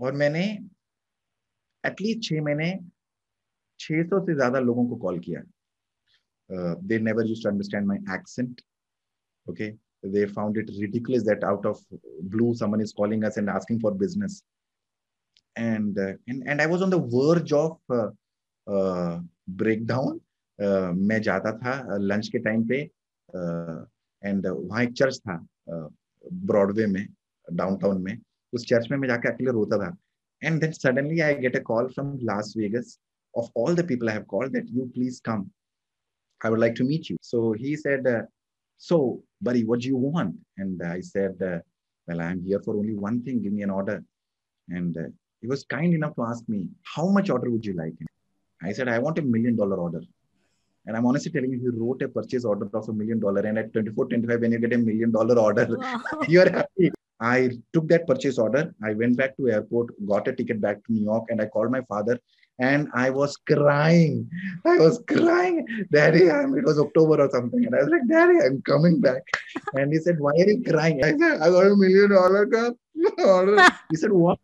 और मैंने एटलीस्ट 6 महीने 600 से ज्यादा लोगों को कॉल किया. They never used to understand my accent. Okay, they found it ridiculous that out of blue someone is calling us and asking for business. And I was on the verge of breakdown. मैं जाता था lunch के time पे and वहाँ एक church था Broadway में downtown में. उस चर्च में मैं जाके अकेले रोता था. And then suddenly I get a call from Las Vegas. Of all the people I have called, that you please come. I would like to meet you. So he said, so buddy, what do you want? And I said, well, I'm here for only one thing. Give me an order. And he was kind enough to ask me, how much order would you like? I said, I want $1 million order. And I'm honestly telling you, he wrote a purchase order of $1 million. And at 24, 25, when you get $1 million order, wow. You're happy. I took that purchase order. I went back to airport, got a ticket back to New York, and I called my father. And I was crying. Daddy, it was October or something. And I was like, Daddy, I'm coming back. And he said, why are you crying? I said, I got $1 million order. He said, what?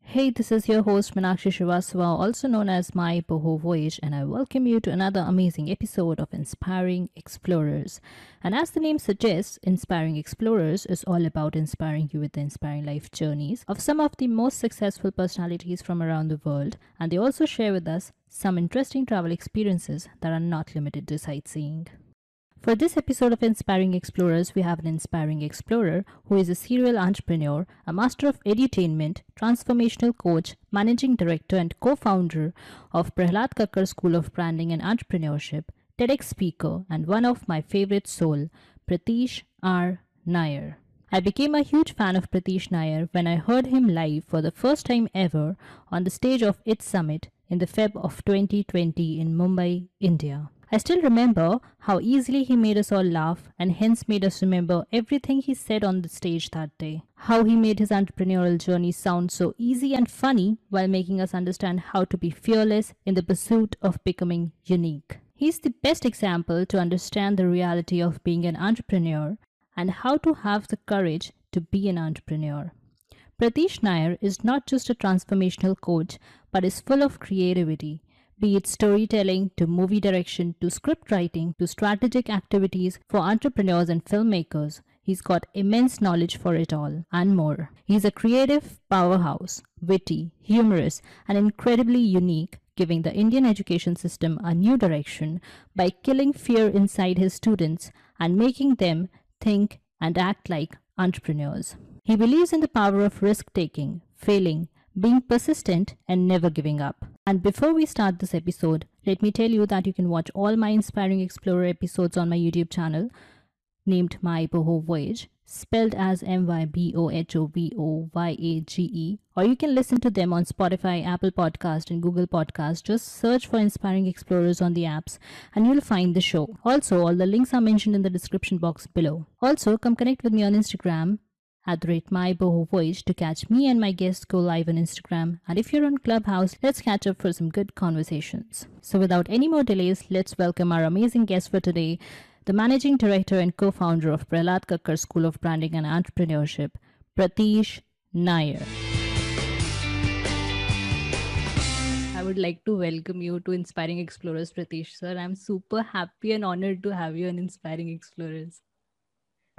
Hey, this is your host, Meenakshi Shrivastava, also known as My Boho Voyage, and I welcome you to another amazing episode of Inspiring Explorers. And as the name suggests, Inspiring Explorers is all about inspiring you with the inspiring life journeys of some of the most successful personalities from around the world, and they also share with us some interesting travel experiences that are not limited to sightseeing. For this episode of Inspiring Explorers, we have an inspiring explorer who is a serial entrepreneur, a master of edutainment, transformational coach, managing director and co-founder of Prahlad Kakkar School of Branding and Entrepreneurship, TEDx speaker and one of my favorite soul, Pratish R. Nair. I became a huge fan of Pratish Nair when I heard him live for the first time ever on the stage of its summit in the Feb of 2020 in Mumbai, India. I still remember how easily he made us all laugh and hence made us remember everything he said on the stage that day. How he made his entrepreneurial journey sound so easy and funny while making us understand how to be fearless in the pursuit of becoming unique. He's the best example to understand the reality of being an entrepreneur and how to have the courage to be an entrepreneur. Pratish Nair is not just a transformational coach but is full of creativity. Be it storytelling, to movie direction, to script writing, to strategic activities for entrepreneurs and filmmakers. He's got immense knowledge for it all and more. He's a creative powerhouse, witty, humorous, and incredibly unique, giving the Indian education system a new direction by killing fear inside his students and making them think and act like entrepreneurs. He believes in the power of risk-taking, failing, being persistent and never giving up. And before we start this episode, let me tell you that you can watch all my Inspiring Explorer episodes on my YouTube channel named My Boho Voyage, spelled as MYBOHOVOYAGE, or you can listen to them on Spotify, Apple Podcast and Google Podcast. Just search for Inspiring Explorers on the apps and you'll find the show. Also, all the links are mentioned in the description box below. Also, come connect with me on Instagram @mybohovoyage to catch me and my guests go live on Instagram. And if you're on Clubhouse, let's catch up for some good conversations. So without any more delays, let's welcome our amazing guest for today, the Managing Director and Co-Founder of Prahlad Kakkar School of Branding and Entrepreneurship, Pratish Nair. I would like to welcome you to Inspiring Explorers, Pratish sir. I'm super happy and honored to have you on Inspiring Explorers.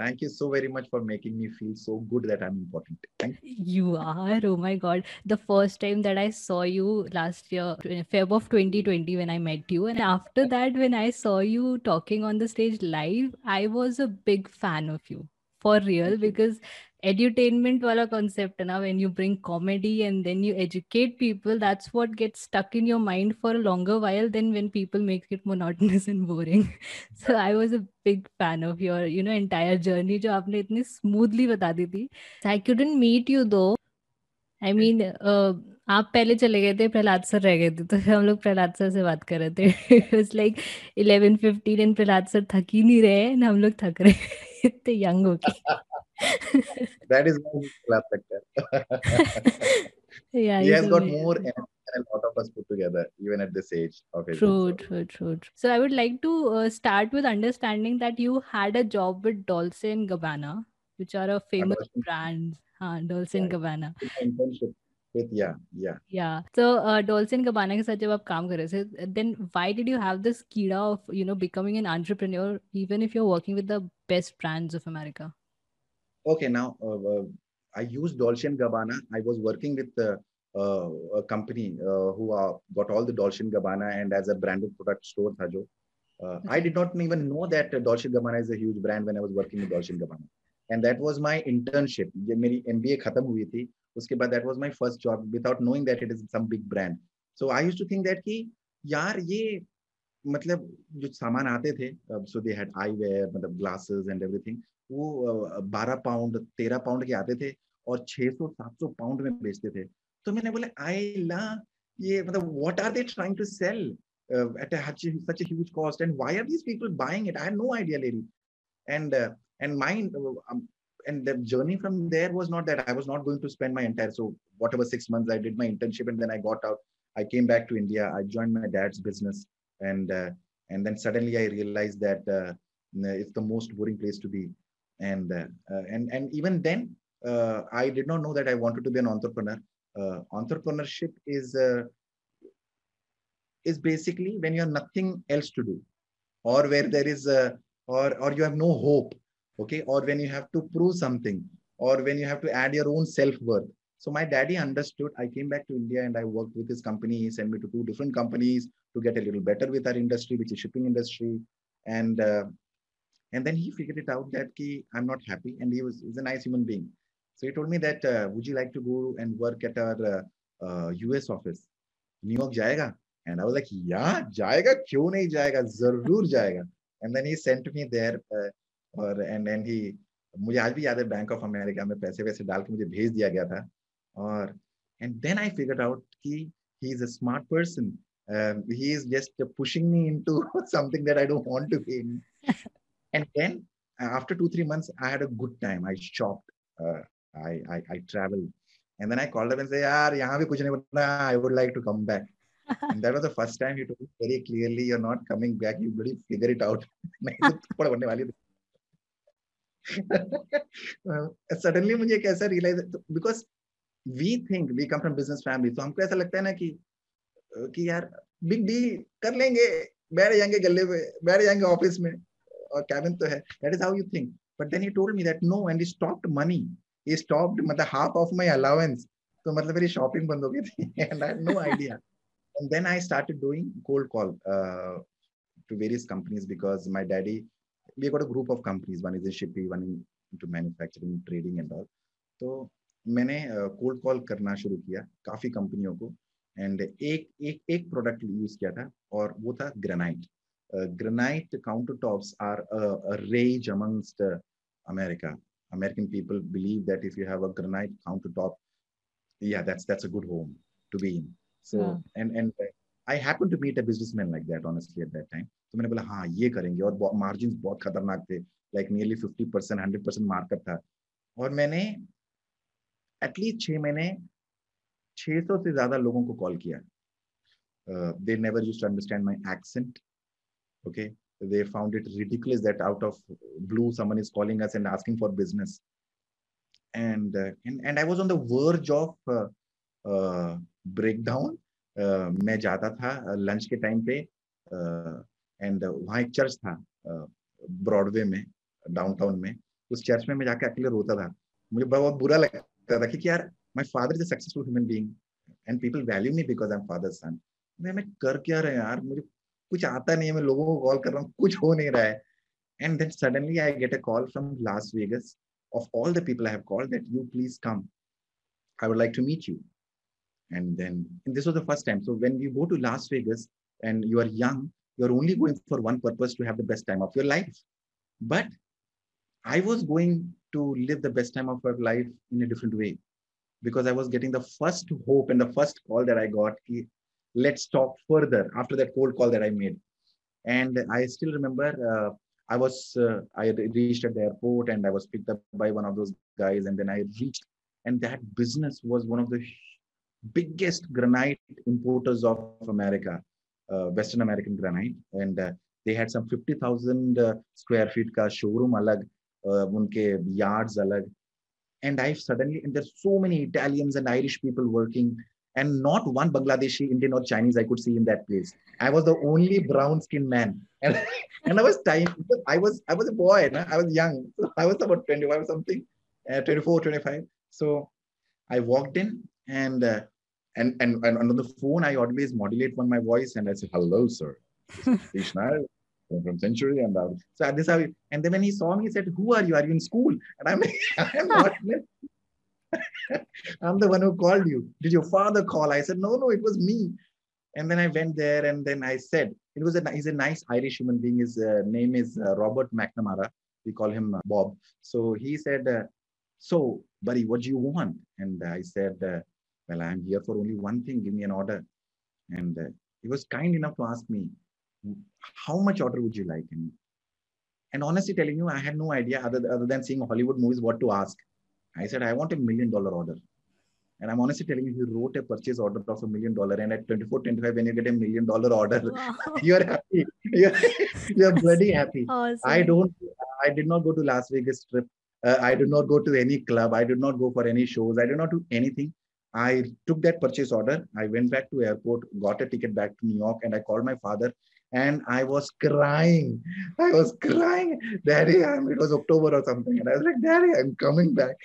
Thank you so very much for making me feel so good that I'm important. Thank you. You are. Oh my God. The first time that I saw you last year, Feb of 2020, when I met you. And after that, when I saw you talking on the stage live, I was a big fan of you for real, because edutainment wala concept na, when you bring comedy and then you educate people, that's what gets stuck in your mind for a longer while than when people make it monotonous and boring. So I was a big fan of your, you know, entire journey jo aapne itni smoothly bata di thi. I couldn't meet you though. I mean, aap pehle chale gaye the, Prahlad sir reh gaye the, to hum log Prahlad sir se baat kar rahe the. It was like 11:15 and Prahlad sir thak hi nahi rahe and hum log thak rahe इतने young हो के. That is my Prahlad Kakkar. Yeah, he has got more energy than a lot of us put together, even at this age of age. True. So I would like to start with understanding that you had a job with Dolce and Gabbana, which are a famous brand. Dolce and Gabbana. Internship. with yeah. So Dolce and Gabbana ke sath jab aap kaam kar rahe the, then why did you have this keeda of becoming an entrepreneur even if you're working with the best brands of America? Okay, now I used Dolce and Gabbana. I was working with a company who got all the Dolce and Gabbana and as a branded product store tha jo. Okay. I did not even know that Dolce & Gabbana is a huge brand when I was working with Dolce & Gabbana. And that was my internship. Meri MBA khatam hui thi. Uske baad, that was my first job without knowing that it is some big brand. So I used to think that ki, yaar, ye, matlab, jo saman aate the, so they had eyewear, matlab, glasses and everything. Wo 12 pound, 13 pound ke aate the aur 600, 700 pound mein bechte the. So maine bola, Allah, ye, matlab, what are they trying to sell? At such a huge cost, and why are these people buying it? I had no idea, lady. And mine and the journey from there was not that I was not going to spend my entire, so whatever 6 months I did my internship, and then I got out. I came back to India. I joined my dad's business, and then suddenly I realized that it's the most boring place to be. And even then, I did not know that I wanted to be an entrepreneur. Entrepreneurship is basically when you have nothing else to do, or where there is or you have no hope, okay, or when you have to prove something, or when you have to add your own self-worth. So my daddy understood. I came back to India and I worked with his company. He sent me to 2 different companies to get a little better with our industry, which is shipping industry. And then he figured it out that I'm not happy, and he's a nice human being. So he told me that, would you like to go and work at our US office? New York jayega? And I was like, yeah, jayega, kyun nahi jayega, zarur jayega. And then he sent me there, and then he, mujhe aaj bhi yaad hai, Bank of America mein paise dal ke mujhe bhej diya gaya tha. And then I figured out ki he's a smart person. He is just pushing me into something that I don't want to be in. And then after 2-3 months, I had a good time. I shopped. I traveled. And then I called up and said, yaar, yahan bhi kuch nahi bana, I would like to come back. And that was the first time you told me very clearly, you're not coming back, you bloody figure it out. Suddenly mujhe kaisa realize, because we think we come from business family, so humko aisa lagta hai na ki yaar big deal kar lenge, baith jayenge galle pe, baith jayenge office mein, aur cabin to hai. That is how you think. But then he told me that no, and he stopped money. He stopped half of my allowance. So matlab meri shopping band ho gayi thi, and I had no idea. And then I started doing cold call to various companies, because my daddy, we got a group of companies. One is in shipping, one into manufacturing, trading and all. So मैंने cold call करना शुरू किया काफी कंपनियों को, and एक product use किया था, और वो था granite. Granite countertops are a rage amongst America. American people believe that if you have a granite countertop, yeah, that's a good home to be in. So yeah. And I happened to meet a businessman like that, honestly, at that time. So मैंने बोला हाँ ये करेंगे, और margins बहुत खतरनाक थे, like nearly 50%, 100% markup था, और मैंने at least 6 महीने 600 से ज़्यादा लोगों को call किया. They never used to understand my accent. Okay, they found it ridiculous that out of blue someone is calling us and asking for business. And I was on the verge of breakdown. मैं जाता था lunch के time पे, and वहाँ एक church था Broadway में, downtown में. उस church में मैं जाके अकेले रोता था. मुझे बहुत बुरा लगता था कि यार my father is a successful human being and people value me because I'm father's son. मैं कर क्या रहा यार, मुझे कुछ आता नहीं है, मैं लोगों को call कर रहा हूँ, कुछ हो नहीं रहा है. And then suddenly I get a call from Las Vegas, of all the people I have called, that you please come, I would like to meet you. And this was the first time. So when you go to Las Vegas and you are young, you're only going for one purpose, to have the best time of your life. But I was going to live the best time of my life in a different way, because I was getting the first hope and the first call that I got, let's talk further, after that cold call that I made. And I still remember I reached at the airport and I was picked up by one of those guys, and then I reached, and that business was one of the biggest granite importers of America, Western American granite, and they had some 50,000 square feet ka showroom alag, unke yards alag, And I've suddenly, and there's so many Italians and Irish people working, and not one Bangladeshi, Indian or Chinese I could see in that place. I was the only brown-skinned man. And I was tiny. I was a boy. I was young. I was about 21 or something, 24, 25. So I walked in, and on the phone, I always modulate my voice, and I said, hello, sir. Krishna. From Century and out. So this how. And then when he saw me, he said, "Who are you? Are you in school?" And I'm like, "I'm not. I'm the one who called you. Did your father call?" I said, "No, it was me." And then I went there, and then I said, "It was he's a nice Irish human being. His name is Robert McNamara. We call him Bob." So he said, "So, buddy, what do you want?" And I said, "Well, I'm here for only one thing. Give me an order." And he was kind enough to ask me, how much order would you like? And honestly telling you, I had no idea other than seeing Hollywood movies what to ask. I said, I want $1 million order. And I'm honestly telling you, he wrote a purchase order of $1 million. And at 24, 25, when you get $1 million order, wow. You're happy. You're bloody happy. Awesome. I did not go to Las Vegas trip. I did not go to any club. I did not go for any shows. I did not do anything. I took that purchase order. I went back to airport, got a ticket back to New York, and I called my father. And I was crying. Daddy, it was October or something. And I was like, Daddy, I'm coming back.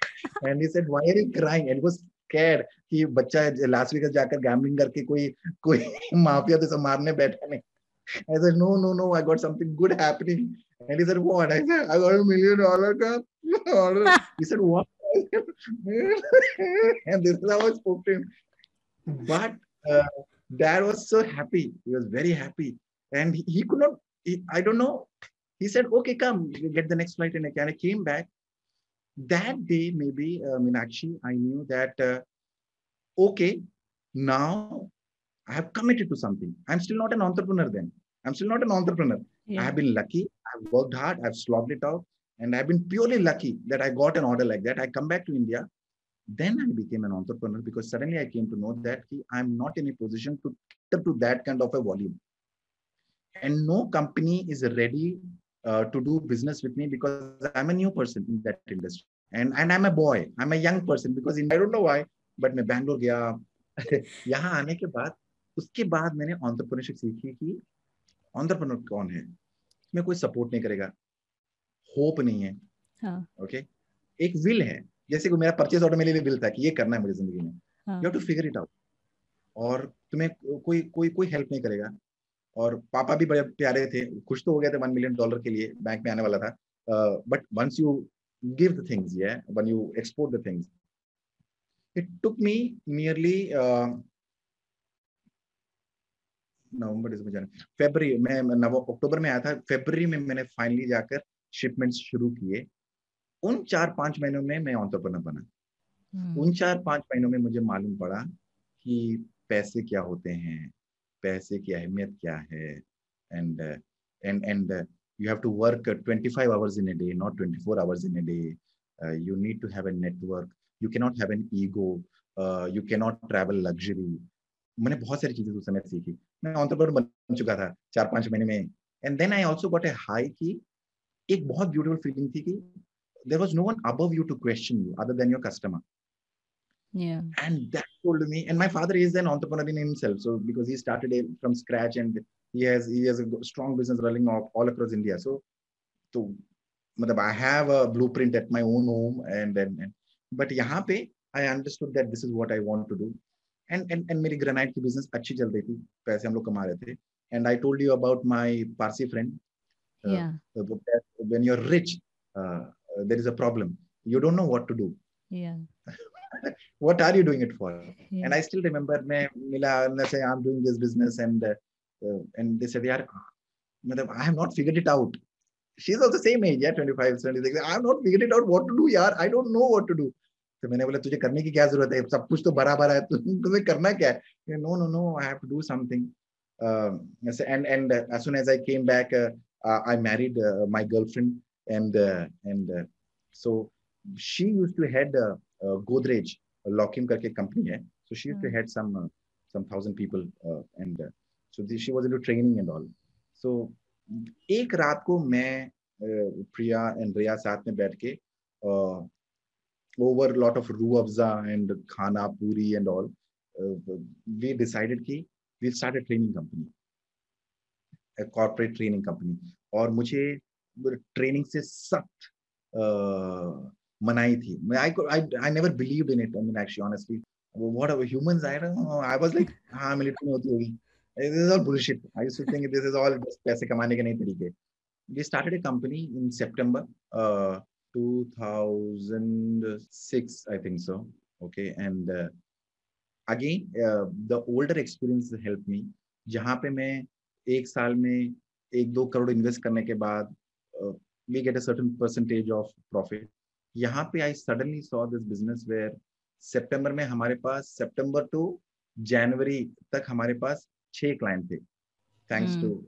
And he said, why are you crying? And he was scared. He bacha Las Vegas jaakar gambling karke koi mafia to marne baitha nahi. I said, no, I got something good happening. And he said, what? I said, I got $1 million order. He said, what? And this is how I spoke to him. But Dad was so happy. He was very happy. And he could not, I don't know. He said, okay, come, you get the next flight. And I came back. That day, maybe, Meenakshi, I knew that, okay, now I have committed to something. I'm still not an entrepreneur then. Yeah. I have been lucky. I've worked hard. I've slogged it out. And I've been purely lucky that I got an order like that. I come back to India. Then I became an entrepreneur because suddenly I came to know that I'm not in a position to cater to that kind of a volume. And no company is ready to do business with me because I'm a new person in that industry. And I'm a boy. I'm a young person because I don't know why, but I went to Bangalore. After coming here, I learned entrepreneurship. Who is an entrepreneur? I will not support anyone. Hope nahi hai. Okay? Ek will hai. Jaise ko mera purchase order mere liye will tha ki ye karna hai mujhe zindagi mein. You have to figure it out. Aur tumhe koi help nahi karega. और पापा भी बड़े प्यारे थे, खुश तो हो गए थे $1 million के लिए, बैंक में आने वाला था. But once you give the things, yeah, when you export the things, it took me nearly February में, अक्टूबर में आया था, February में मैंने finally जाकर shipments शुरू किए. उन 4-5 महीनों में मैं entrepreneur बना. उन 4-5 महीनों में मुझे मालूम पड़ा कि पैसे क्या होते हैं, पैसे की अहमियत क्या है. And you have to work 25 hours in a day, not 24 hours in a day. You need to have a network. You cannot have an ego. You cannot travel luxury. मैंने बहुत सारी चीजें उस समय सीखी. मैं entrepreneur बन चुका था 4-5 महीने में. And then I also got a high की एक बहुत beautiful feeling थी कि there was no one above you to question you other than your customer. Yeah. And that told me, and my father is an entrepreneur in himself. So because he started from scratch and he has a strong business running all across India. So I have a blueprint at my own home. But yahan pe, I understood that this is what I want to do. And my granite business achhi chal rahi thi, paise hum log kama rahe the. And I told you about my Parsi friend. Yeah. When you're rich, there is a problem. You don't know what to do. Yeah. What are you doing it for? Yeah. And I still remember I'm doing this business and they said, I have not figured it out. She's also the same age, yeah, 25, 26. I have not figured it out what to do, yaar. I don't know what to do. So I said, tujhe karne ki kya zarurat hai? Sab kuch to barabar hai. Tumhe karna kya hai? No, I have to do something. And as soon as I came back, I married my girlfriend and so she used to head Godrej, Lockim karke company hai. So she used to head some 1,000 people so she was into training and all. So ek raat ko main Priya and Raya saath mein baith ke over a lot of Ruabza and Khana Puri and all, we decided that we'll start a training company, a corporate training company. And I was training se sucked. I never believed in it. I mean, actually, honestly, whatever humans, I was like, हाँ, military होती होगी. This is all bullshit. I used to think this is all पैसे कमाने के नहीं तरीके. We started a company in September 2006, I think so. Okay, and again, the older experience helped me. जहाँ पे मैं एक साल में 1-2 crore invest करने के बाद we get a certain percentage of profit. यहाँ पे I suddenly saw this business where September में हमारे पास September to January तक हमारे पास 6 clients थे. Thanks to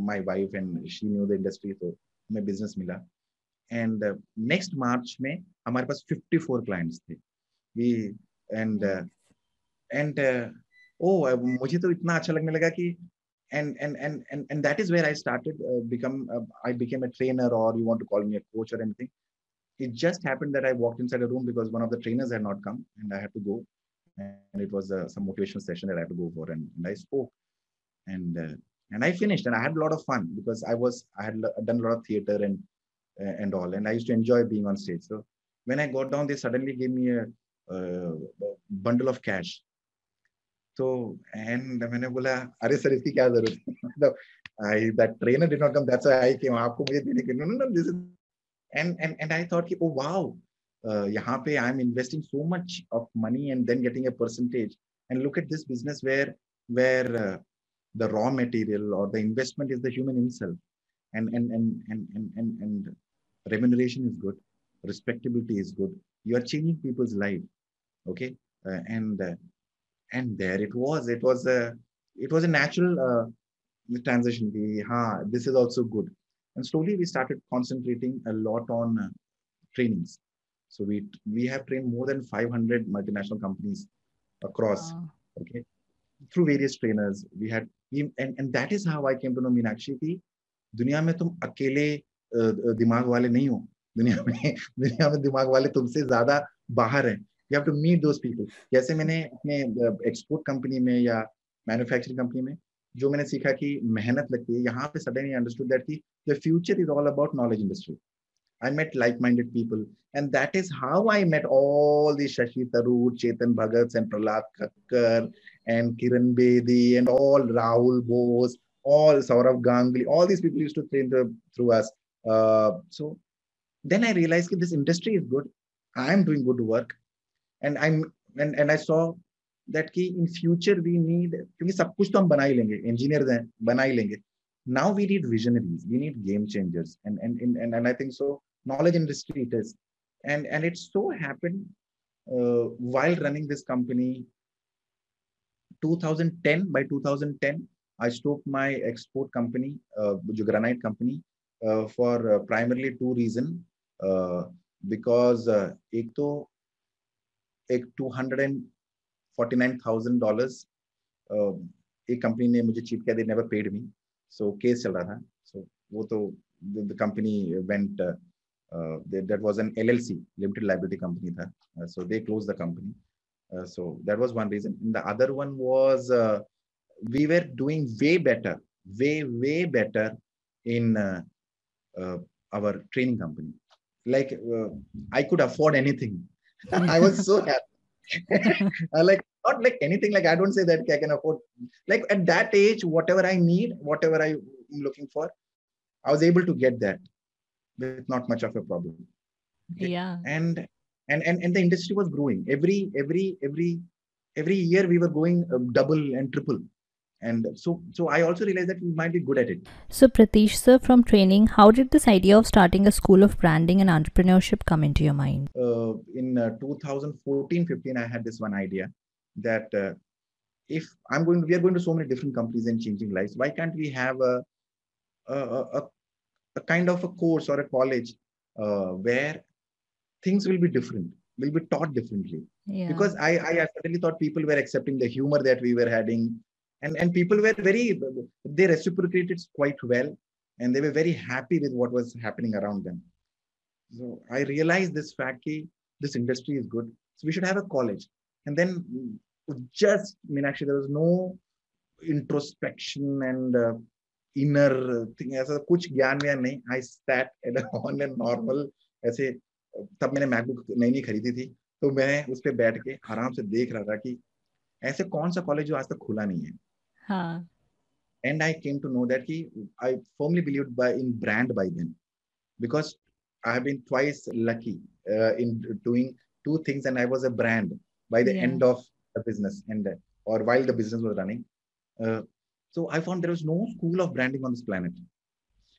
my wife, and she knew the industry, so मैं business मिला. And next March में हमारे पास 54 clients थे. मुझे तो इतना अच्छा लगने लगा कि and that is where I started I became a trainer, or you want to call me a coach or anything. It just happened that I walked inside a room because one of the trainers had not come and I had to go, and it was some motivational session that I had to go for, and I spoke, and I finished, and I had a lot of fun because I had done a lot of theater and all, and I used to enjoy being on stage. So when I got down, they suddenly gave me a bundle of cash. So, and I said, "Arey sir, iski kya zarurat?" That trainer did not come. That's why I came. Aapko mujhe dene ke. No, this is. And I thought, oh wow, yahan pe I'm investing so much of money and then getting a percentage. And look at this business where the raw material or the investment is the human himself, and remuneration is good, respectability is good. You are changing people's life, okay? And there it was. It was a natural transition. This is also good. And slowly we started concentrating a lot on trainings. So we have trained more than 500 multinational companies across. Wow. Okay, through various trainers. And that is how I came to know Meenakshi. Ki duniya mein tum akele dimag wale nahi ho. Duniya mein dimag wale tumse zyada bahar hai. You have to meet those people. जैसे मैंने अपने export company में या manufacturing company में जो मैंने सीखा कि मेहनत लगती है, यहाँ पे suddenly I understood that the future is all about knowledge industry. I met like-minded people, and that is how I met all the Shashi Tharoor, Chetan Bhagat, and Prahlad Kakkar, and Kiran Bedi, and all Rahul Bose, all Saurav Ganguly. All these people used to train through us. So then I realized that this industry is good. I am doing good work. And I saw that ki in future we need, because sab kuch to hum bana hi lenge, engineers hain, bana hi lenge. Now we need visionaries, we need game changers, and I think so. Knowledge industry it is, and it so happened while running this company. 2010 I stopped my export company, granite company, for primarily 2 reasons. Because ek to $249,000 a company ने मुझे cheap किया, they never paid me, so case चल रहा था, so वो तो the company went, that was an LLC, limited liability company था, so they closed the company, so that was one reason. And the other one was we were doing way better in our training company. Like I could afford anything. I was so happy. Not like anything. Like I don't say that I can afford. Like at that age, whatever I need, whatever I'm looking for, I was able to get that with not much of a problem. Okay. Yeah. And the industry was growing. Every year we were going double and triple. And so I also realized that we might be good at it. So Pratish sir, from training, how did this idea of starting a school of branding and entrepreneurship come into your mind? In 2014-15, I had this one idea that if we are going to so many different companies and changing lives, why can't we have a kind of a course or a college where things will be different, will be taught differently? Yeah. Because I certainly thought people were accepting the humor that we were having. And people were they reciprocated quite well, and they were very happy with what was happening around them. So I realized this fact, this industry is good. So we should have a college. And then just Meenakshi, there was no introspection and inner thing. As a kuch gyan vyan nahi, I sat at a, on a normal. ऐसे तब मैंने MacBook नई खरीदी थी, तो मैं उस पे बैठ के आराम से देख रहा था कि ऐसे कौन सा कॉलेज जो आज तक खुला नहीं है. हाँ. And I came to know that I firmly believed in brand by then, because I have been twice lucky in doing two things, and I was a brand by the end of the business and or while the business was running. So I found there was no school of branding on this planet.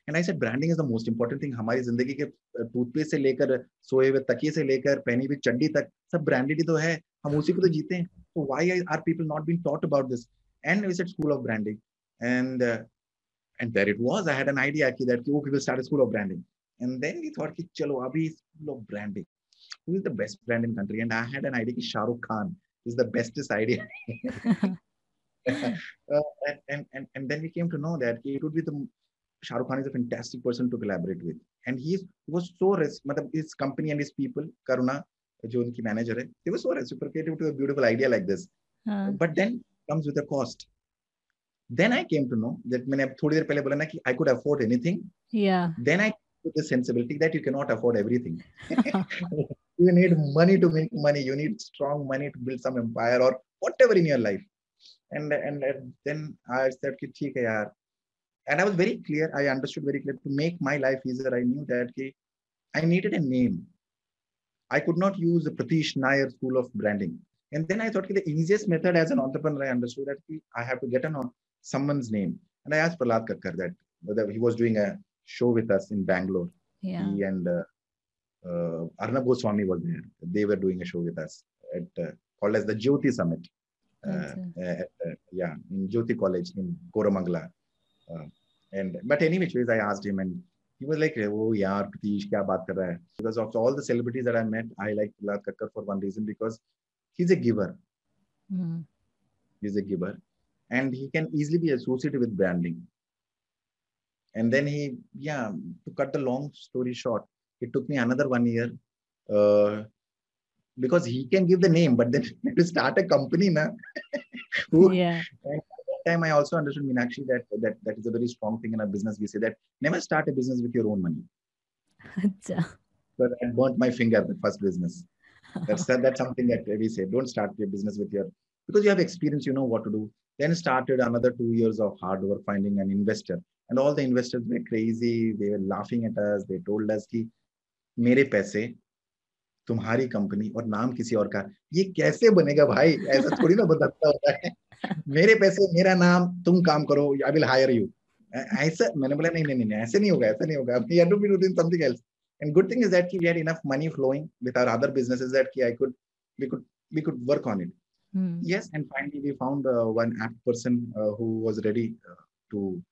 And I said, branding is the most important thing. हमारी जिंदगी के toothpaste से लेकर सोए हुए तकिए से लेकर पहनी हुई चड्डी तक सब ब्रांडेड ही तो है, हम उसी को तो जीते हैं. So why are people not being taught about this? And we said school of branding, and there it was. I had an idea that we will start a school of branding. And then we thought कि चलो अभी school of branding. Who is the best brand in country? And I had an idea कि Shahrukh Khan is the bestest idea. And then we came to know that it would be the Shahrukh Khan is a fantastic person to collaborate with, and he was so his company and his people, Karuna, जो उनकी manager है, they were so reciprocative to a beautiful idea like this. But then comes with a cost. Then I came to know that मैंने अब थोड़ी देर पहले बोला ना कि I could afford anything. Yeah. Then I came to the sensibility that you cannot afford everything. You need money to make money. You need strong money to build some empire or whatever in your life. And then I said कि ठीक है यार. And I was very clear. I understood very clear. To make my life easier, I knew that I needed a name. I could not use the Pratish Nair School of Branding. And then I thought the easiest method as an entrepreneur, I understood that I have to get someone's name. And I asked Prahlad Kakkar that whether he was doing a show with us in Bangalore. Yeah. He and Arnab Goswami was there. They were doing a show with us at called as the Jyoti Summit. In Jyoti College in Koramangala. But any which ways, I asked him, and he was like, "Oh, yaar, Pratish, kya baat kar raha hai?" Because of all the celebrities that I met, I like Prahlad Kakkar for one reason, because he's a giver. Mm. He's a giver, and he can easily be associated with branding. And then to cut the long story short, it took me another 1 year because he can give the name, but then to start a company, na. Yeah. Time I also understood, Meenakshi, that is a very strong thing in our business. We say that never start a business with your own money. Achha. But I burnt my finger the first business. That's something that we say. Don't start your business with your, because you have experience, you know what to do. Then started another 2 years of hard work finding an investor, and all the investors were crazy. They were laughing at us. They told us ki mere paise, तुम्हारी company और नाम किसी और का, ये कैसे बनेगा भाई, ऐसा थोड़ी ना बदलता होता है. मेरे पैसे मेरा नाम, तुम काम करो, I will hire you. ऐसा मैंने बोला नहीं, ऐसे नहीं होगा, ऐसा नहीं होगा. We had to be doing something else. And good thing is that we had enough money flowing with our other businesses that we could work on it. Hmm. Yes, and finally we found one apt person who was ready to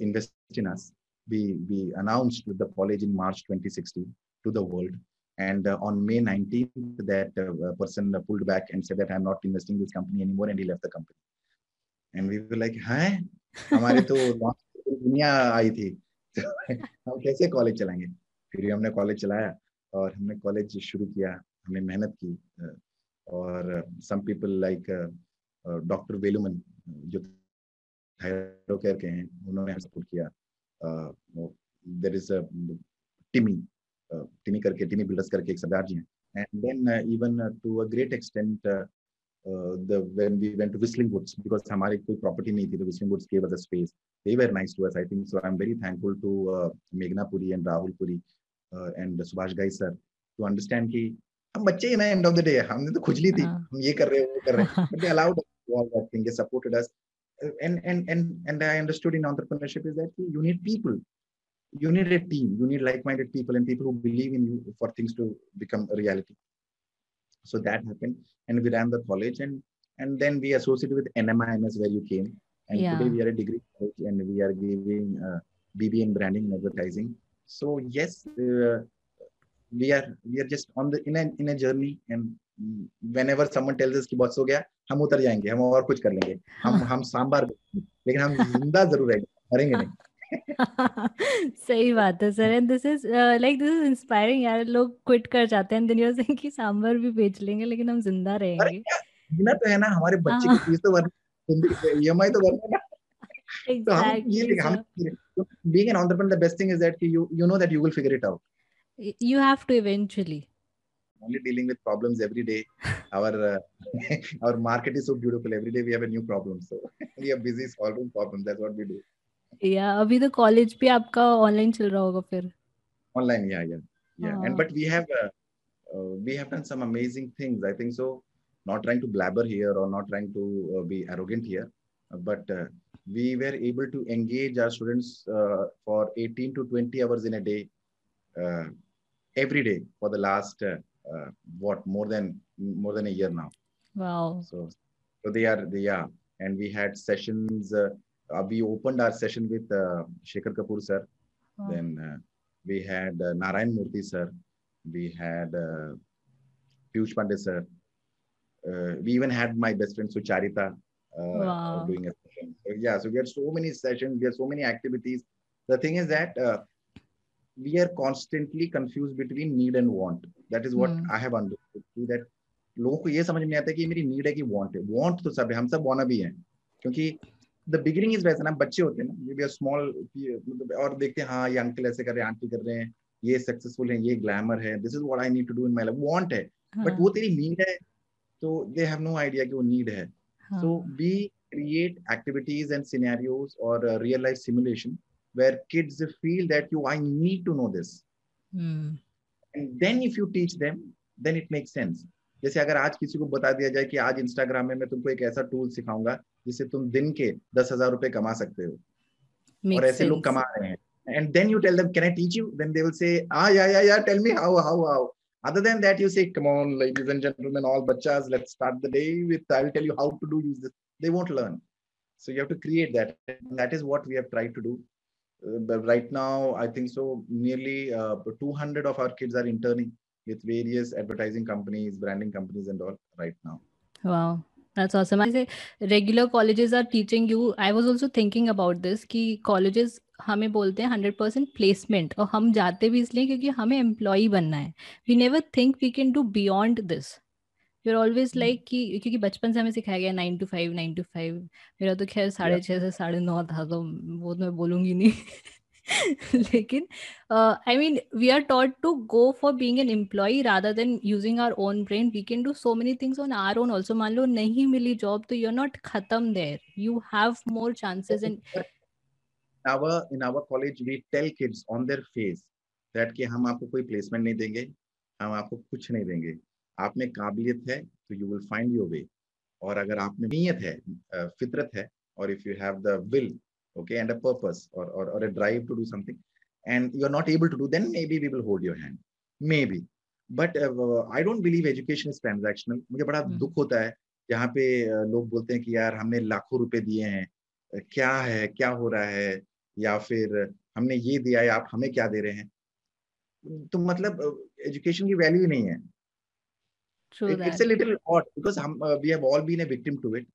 invest in us. We announced the college in March 2016 to the world. And on May 19th, that person pulled back and said that I'm not investing in this company anymore, and he left the company. And we were like, "Huh? हमारे तो दुनिया आई थी, हम कैसे college चलाएंगे?" फिर हमने college चलाया और हमने कॉलेज शुरू किया, हमने मेहनत की और some people like Dr. Veluman जो थायराइड केयर के हैं, उन्होंने हमें सपोर्ट किया. There is a Timmy. Timmy Builders करके एक सरदार जी हैं. And then even to a great extent, when we went to Whistling Woods, because हमारे कोई property नहीं थी, तो Whistling Woods gave us a space. They were nice to us, I think. So I'm very thankful to Meghna Puri and Rahul Puri and Subaj guys sir to understand कि हम बच्चे ही ना, end of the day हमने तो खुजली थी, हम ये कर रहे हैं वो कर रहे हैं. But they allowed all that thing. They supported us. And I understood in entrepreneurship is that you need people. You need a team. You need like-minded people and people who believe in you for things to become a reality. So that happened, and we ran the college, and then we associated with NMIMS where you came, and today we are a degree college and we are giving BB in branding and advertising. So yes, we are just on the in a journey, and whenever someone tells us कि बहुत हो गया, हम उतर जाएंगे, हम और कुछ कर लेंगे, हम सांबार, लेकिन हम जिंदा जरूर रहेंगे, मरेंगे नहीं. सही बात है sir. And this is inspiring यार. लोग क्विट कर जाते हैं दुनिया से कि सांभर भी बेच लेंगे लेकिन हम जिंदा रहेंगे. जीना तो है ना हमारे बच्चे की, तो वरना ईएमआई तो भरना है ना. हम being an entrepreneur the best thing is that you know that you will figure it out. You have to eventually. Only dealing with problems every day. Our market is so beautiful. Every day we have a new problem. So we are busy solving problems. That's what we do. Yeah. अभी तो college भी आपका online चल रहा होगा फिर. Online, yeah. And but we have done some amazing things. I think so. Not trying to blabber here or not trying to be arrogant here, but we were able to engage our students for 18 to 20 hours in a day, every day for the last. More than a year now. Wow. So they are, and we had sessions. We opened our session with Shekhar Kapoor sir. Wow. Then we had Narayan Murthy sir. We had Piyush Pandey sir. We even had my best friend Sucharita wow. doing a session. So we had so many sessions. We had so many activities. The thing is that we are constantly confused between need and want. That is what I have understood. That लोगों को ये समझ नहीं आता कि ये मेरी need है कि want है. Want तो सब है, हम सब wanna भी हैं. क्योंकि the beginning is वैसा ना, बच्चे होते हैं ना, we are small और देखते हैं हाँ ये uncle ऐसे कर रहे हैं, auntie कर रहे हैं, ये successful है, ये glamour है. This is what I need to do in my life. Want है, but वो तेरी need है, तो they have no idea कि वो need है. So we create activities and scenarios or real life simulation where kids feel that I need to know this. And then if you teach them, then it makes sense. जैसे अगर आज किसी को बता दिया जाए कि आज Instagram में मैं तुमको एक ऐसा टूल सिखाऊंगा जिससे तुम दिन के 10,000 रुपए कमा सकते हो और ऐसे लोग कमा रहे हैं. And then you tell them, can I teach you? Then they will say, yeah, tell me how. Other than that, you say, come on, ladies and gentlemen, all bachas, let's start the day with I will tell you how to do this. They won't learn. So you have to create that. And that is what we have tried to do. But right now, I think so, nearly 200 of our kids are interning with various advertising companies, branding companies and all right now. Wow, that's awesome. I say regular colleges are teaching you. I was also thinking about this, कि colleges हमें बोलते हैं 100% placement और हम जाते भी इसलिए क्योंकि हमें employee बनना है. We never think we can do beyond this. You're always like कि क्योंकि बचपन से हमें सिखाया गया 9 to 5. मेरा तो खैर 6:30 से 9:30 था तो वो तो मैं बोलूँगी नहीं लेकिन I mean we are taught to go for being an employee rather than using our own brain. We can do so many things on our own also. मान लो नहीं मिली job तो you're not खत्म there. You have more chances. And in our college we tell kids on their face that कि हम आपको कोई placement नहीं देंगे, हम आपको कुछ नहीं देंगे. आप में काबिलियत है तो you will find your way. और अगर आप में नीयत है, फितरत है, और if you have the will, okay, and a purpose और a drive to do something and you are not able to do, then maybe we will hold your hand, maybe. But I don't believe education is transactional. मुझे बड़ा दुख होता है जहाँ पे लोग बोलते हैं कि यार हमने लाखों रुपए दिए हैं, क्या है, क्या हो रहा है, या फिर हमने ये दिया है, आप हमें क्या दे रहे हैं. तो मतलब एजुकेशन की वैल्यू नहीं है. It's a little odd because we have all been a victim to it.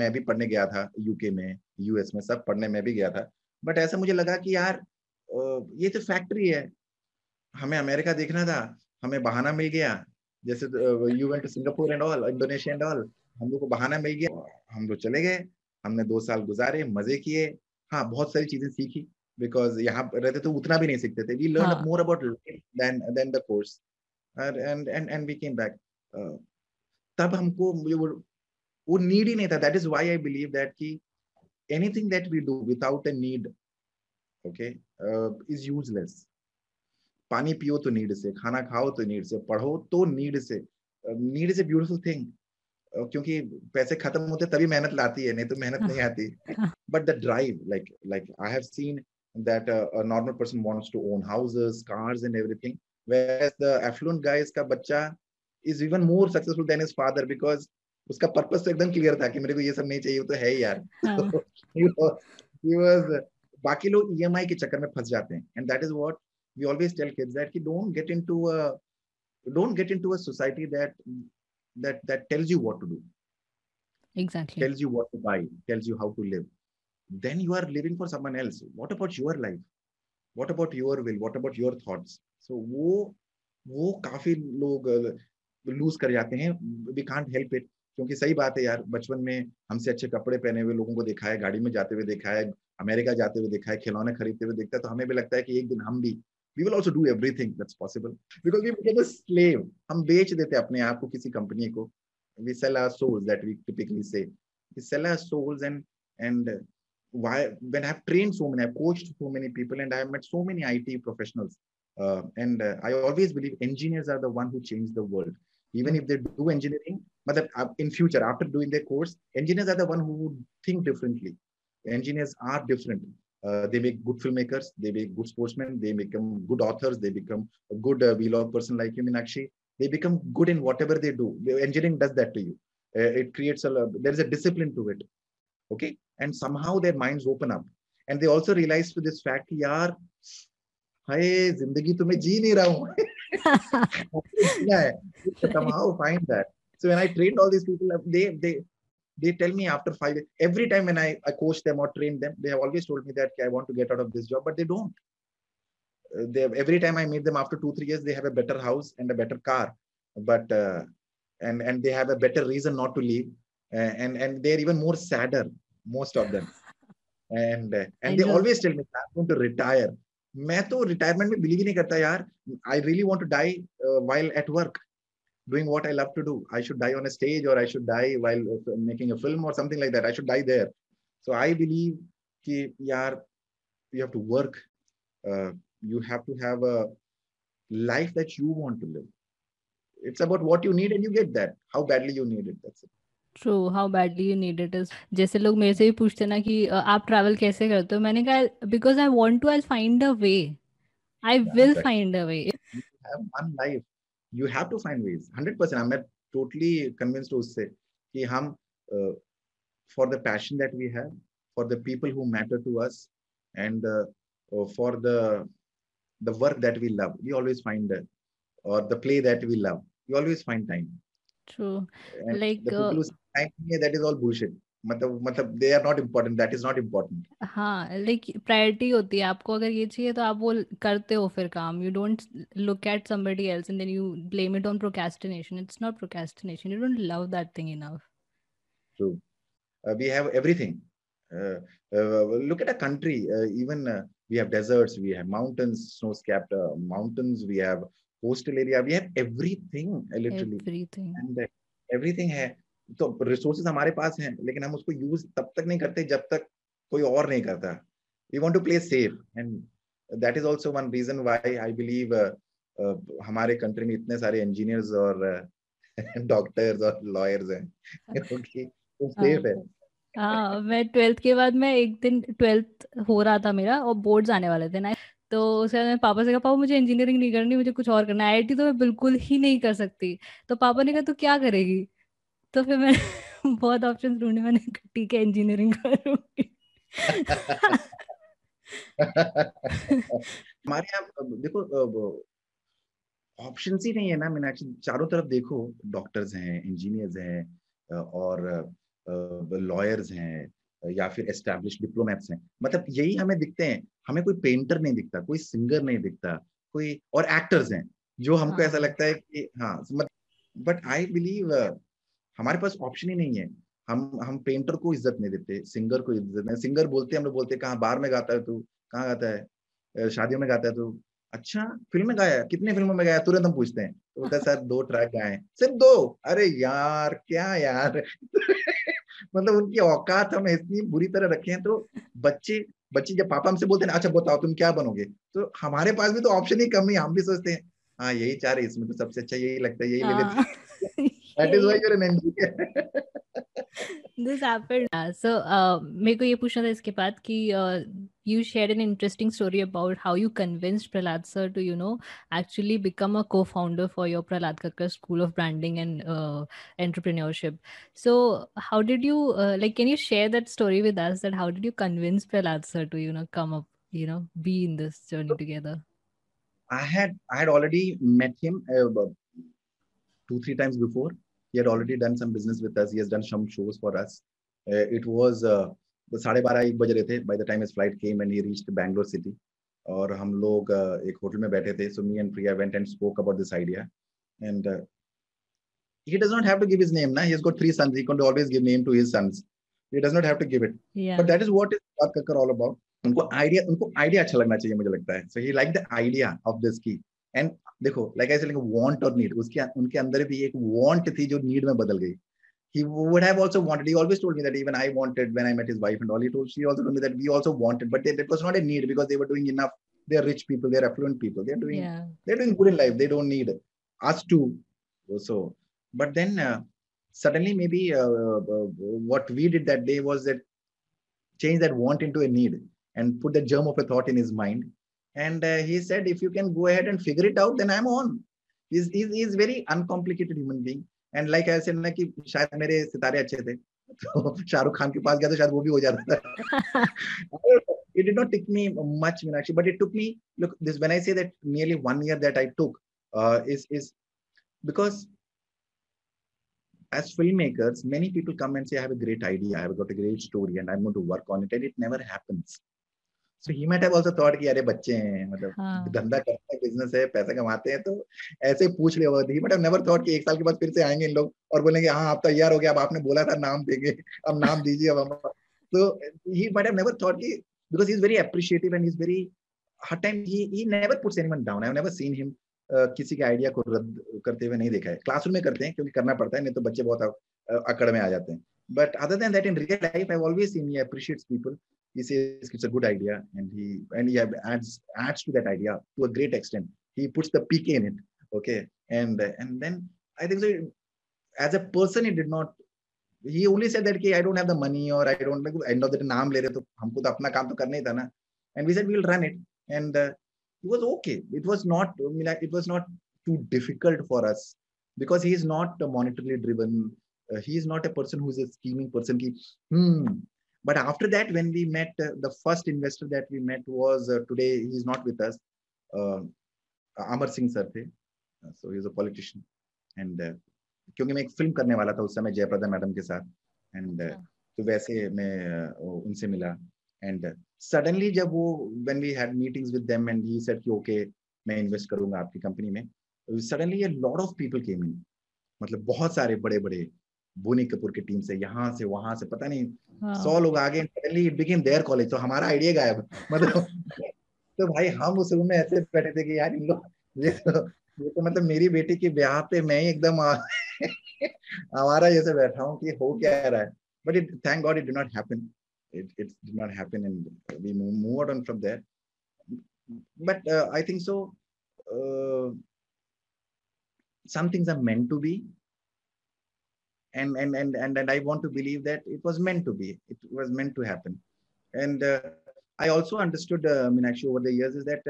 मैं भी पढ़ने गया था UK में, US में, सब पढ़ने में भी गया था. But ऐसा मुझे लगा कि यार ये तो फैक्ट्री है, हमें अमेरिका देखना था, हमें बहाना मिल गया. जैसे you went to Singapore and all, Indonesia and all, हम लोग को बहाना मिल गया, हम लोग चले गए, हमने 2 साल गुजारे, मजे किए. हाँ, बहुत सारी चीजें सीखी because यहाँ रहते तो उतना भी नहीं सीखते थे. We learned more about life than the course, and we came back. तब हमको वो नीड ही नहीं था. That is why I believe that कि anything that we do without a need, okay, is useless. पानी पियो तो नीड से, खाना खाओ तो नीड से, पढ़ो तो नीड से. Need is a beautiful thing, क्योंकि पैसे खत्म होते तभी मेहनत लाती है, नहीं तो मेहनत नहीं आती. But the drive, like I have seen that a normal person wants to own houses, cars and everything, whereas the affluent guys का बच्चा is even more successful than his father because उसका purpose तो एकदम clear था कि मेरे को ये सब नहीं चाहिए, वो तो है ही यार. So, बाकी लोग EMI के चक्कर में फंस जाते हैं. And that is what we always tell kids that कि don't get into a society that tells you what to do. Exactly. Tells you what to buy, tells you how to live. then you are living for someone else. What about your life? What about your will? What about your thoughts? So वो काफी लोग lose कर जाते हैं. We can't help it. क्योंकि सही बात है यार, बचपन में हमसे अच्छे कपड़े पहने हुए लोगों को देखा है, गाड़ी में जाते हुए देखा है, अमेरिका जाते हुए देखा है, खिलौने खरीदते हुए देखता है, तो हमें भी लगता है कि एक दिन हम भी we will also do everything that's possible because we become a slave. हम बेच देते हैं अपने आप को किसी कंपनी को. We sell our souls, that we typically say. We sell our souls, and why, when I've trained so many, I've coached so many people, and I've met so many IT professionals. And I always believe engineers are the one who change the world. Even if they do engineering, but in future, after doing their course, engineers are the one who would think differently. Engineers are different. They make good filmmakers, they make good sportsmen, they become good authors, they become a good vlog person like you, Meenakshi. They become good in whatever they do. Engineering does that to you. It creates there is a discipline to it. Okay. And somehow their minds open up. And they also realize to this fact, yaar, hey, zindagi tumhe jee nahi raha hoon. Yeah, somehow find that. So when I trained all these people, they tell me after 5 years, every time when I coach them or train them, they have always told me that I want to get out of this job, but they don't. Every time I meet them after 2-3 years, they have a better house and a better car, but and they have a better reason not to leave, and they're even more sadder, most of them, and they always tell me I'm going to retire. मैं तो retirement में believe ही नहीं करता यार. I really want to die while at work, doing what I love to do. I should die on a stage, or I should die while making a film or something like that. I should die there. So I believe कि यार, you have to work. You have to have a life that you want to live. It's about what you need and you get that. How badly you need it. That's it. True. How badly you need it is. जैसे लोग मेरे से भी पूछते ना कि आप travel कैसे करते हो? मैंने कहा because I want to, I'll find a way. I will find a way. You have one life. You have to find ways. 100%. I'm totally convinced उससे कि हम for the passion that we have, for the people who matter to us, and for the work that we love, we always find that, or the play that we love, you always find time. True. And like the people who say time, yeah, that is all bullshit. मतलब they are not important. That is not important. हाँ, like priority होती है. आपको अगर ये चाहिए तो आप वो करते हो फिर काम. You don't look at somebody else and then you blame it on procrastination. It's not procrastination. You don't love that thing enough. True. We have everything. Look at a country. Even we have deserts, we have mountains, snow-capped mountains, we have coastal area, we have everything, literally. Everything. And everything है. तो resources हमारे पास हैं, लेकिन हम उसको use तब तक नहीं करते जब तक कोई और नहीं करता. We want to play safe, and that is also one reason why I believe हमारे country में इतने सारे engineers और doctors और lawyers हैं, क्योंकि वो safe है. हाँ, मैं 12th के बाद मैं एक दिन 12th हो रहा था मेरा और बोर्ड्स आने वाले थे ना, तो उसके बाद मैं पापा से कहा पापा मुझे इंजीनियरिंग नहीं करनी, मुझे कुछ और करना है. आईआईटी तो मैं बिल्कुल ही नहीं कर सकती. तो पापा ने कहा तो क्या करेगी? तो फिर मैं बहुत ऑप्शंस ढूंढे, मैंने कहा ठीक है इंजीनियरिंग करूंगी. हमारे यहाँ देखो ऑप्शंस ही नहीं है ना मीनाक्षी, चारों तरफ देखो, डॉक्टर्स हैं, इंजीनियर्स हैं, और लॉयर्स हैं, या फिर एस्टैब्लिश्ड डिप्लोमेट्स हैं. मतलब यही हमें दिखते हैं. हमें कोई पेंटर नहीं दिखता, कोई सिंगर नहीं दिखता, कोई और एक्टर्स हैं जो हमको ऐसा लगता है कि हाँ. बट आई बिलीव हमारे पास ऑप्शन ही नहीं है. हम पेंटर को इज्जत नहीं देते, सिंगर को इज्जत नहीं. सिंगर बोलते हम लोग बोलते कहाँ बार में गाता है तू, कहाँ गाता है शादियों में गाता है तू. अच्छा फिल्म में गाया, कितने फिल्मों में गाया, तुरंत हम पूछते हैं. तो बोलता है सर 2 ट्रैक गाए, सिर्फ 2. अरे यार क्या यार. मतलब उनकी औकात हम इतनी बुरी तरह रखे हैं. तो बच्चे जब पापा हमसे बोलते हैं अच्छा बताओ तुम क्या बनोगे, तो हमारे पास भी तो ऑप्शन ही कम है. हम भी सोचते हैं हाँ यही चाह रहे, इसमें तो सबसे अच्छा यही लगता है, यही ले लेते हैं. That is why you're an engineer. This happened. So, मेरे को ये पूछना था इसके बाद कि you shared an interesting story about how you convinced Prahlad sir to, you know, actually become a co-founder for your Prahlad Kakkar School of Branding and Entrepreneurship. So, how did you can you share that story with us? That how did you convince Prahlad sir to, you know, come up, you know, be in this journey together? I had already met him 2-3 times before. He had already done some business with us. He has done some shows for us. It was 12:30-1 बज रहे थे by the time his flight came and he reached Bangalore city. और हम लोग एक hotel में बैठे थे. So me and Priya went and spoke about this idea. And he does not have to give his name. He has got 3 sons. He can always give name to his sons. He does not have to give it. Yeah. But that is what is Prahlad Kakkar all about. उनको idea अच्छा लगना चाहिए मुझे लगता है. So he liked the idea of this key. And देखो, like I said, like want और need. उनके अंदर भी एक want थी जो need में बदल गई. He would have also wanted. He always told me that even I wanted when I met his wife and all. She also told me that we also wanted, but that was not a need because they were doing enough. They are rich people. They are affluent people. They are doing. Yeah. They are doing good in life. They don't need us to. So, but then suddenly maybe what we did that day was that change that want into a need and put the germ of a thought in his mind. And he said, if you can go ahead and figure it out, then I'm on. He's very uncomplicated human being. And like I said, ना कि शायद मेरे सितारे अच्छे थे, तो शाहरुख खान के पास गया तो शायद वो भी हो जाता था. It did not take me much, Meenakshi, but it took me. Look, this when I say that nearly 1 year that I took is because as filmmakers, many people come and say, I have a great idea, I have got a great story, and I'm going to work on it, and it never happens. So he might have also thought कि अरे बच्चे हैं मतलब धंधा करते हैं business है पैसा कमाते हैं तो ऐसे पूछ ले होगा. He might have never thought कि 1 साल के बाद फिर से आएंगे इन लोग और बोलेंगे हाँ आप तैयार हो गए अब आपने बोला था नाम देंगे अब नाम दीजिए अब हम. So he might have never thought कि because he is very appreciative and he is very hard time he never puts anyone down. I have never seen him किसी के idea को रद्द करते हुए नहीं देखा है. Classroom में करते हैं क्योंकि करना पड़ता है नहीं तो बच्चे बहुत अकड़ में आ जाते हैं. But other than that, in real life, I've always seen he appreciates people. He says it's a good idea, and he adds to that idea to a great extent. He puts the PK in it, okay. And then I think so. As a person, he did not. He only said that I don't have the money or I don't. End of the naam le rahe to हमको तो अपना काम तो करना ही था ना. And we said we will run it, and it was okay. It was not too difficult for us because he is not monetarily driven. He is not a person who is a scheming person. But after that, when we met, the first investor that we met was today. He's not with us. Amar Singh sir, so he's a politician. And क्योंकि मैं एक film करने वाला था उस समय Jaya Prada madam के साथ. And तो वैसे मैं उनसे मिला. And suddenly जब वो when we had meetings with them and he said कि okay मैं invest करूँगा आपकी company में. Suddenly a lot of people came in. मतलब बहुत सारे बड़े-बड़े बोनी कपूर की टीम से यहाँ से वहाँ से पता नहीं 100 लोग आगे. Suddenly it became their college. तो हमारा आइडिया गायब मतलब तो भाई हम उस रूम में ऐसे बैठे थे कि यार इन लोग ये तो मतलब मेरी बेटी के ब्याह पे मैं ही एकदम आवारा जैसे बैठा हूँ कि हो क्या रहा है. But it, thank God, it did not happen. It did not happen, and we moved on from there. But I think so. Some things are meant to be. And I want to believe that it was meant to be. It was meant to happen. And I also understood, Meenakshi, over the years is that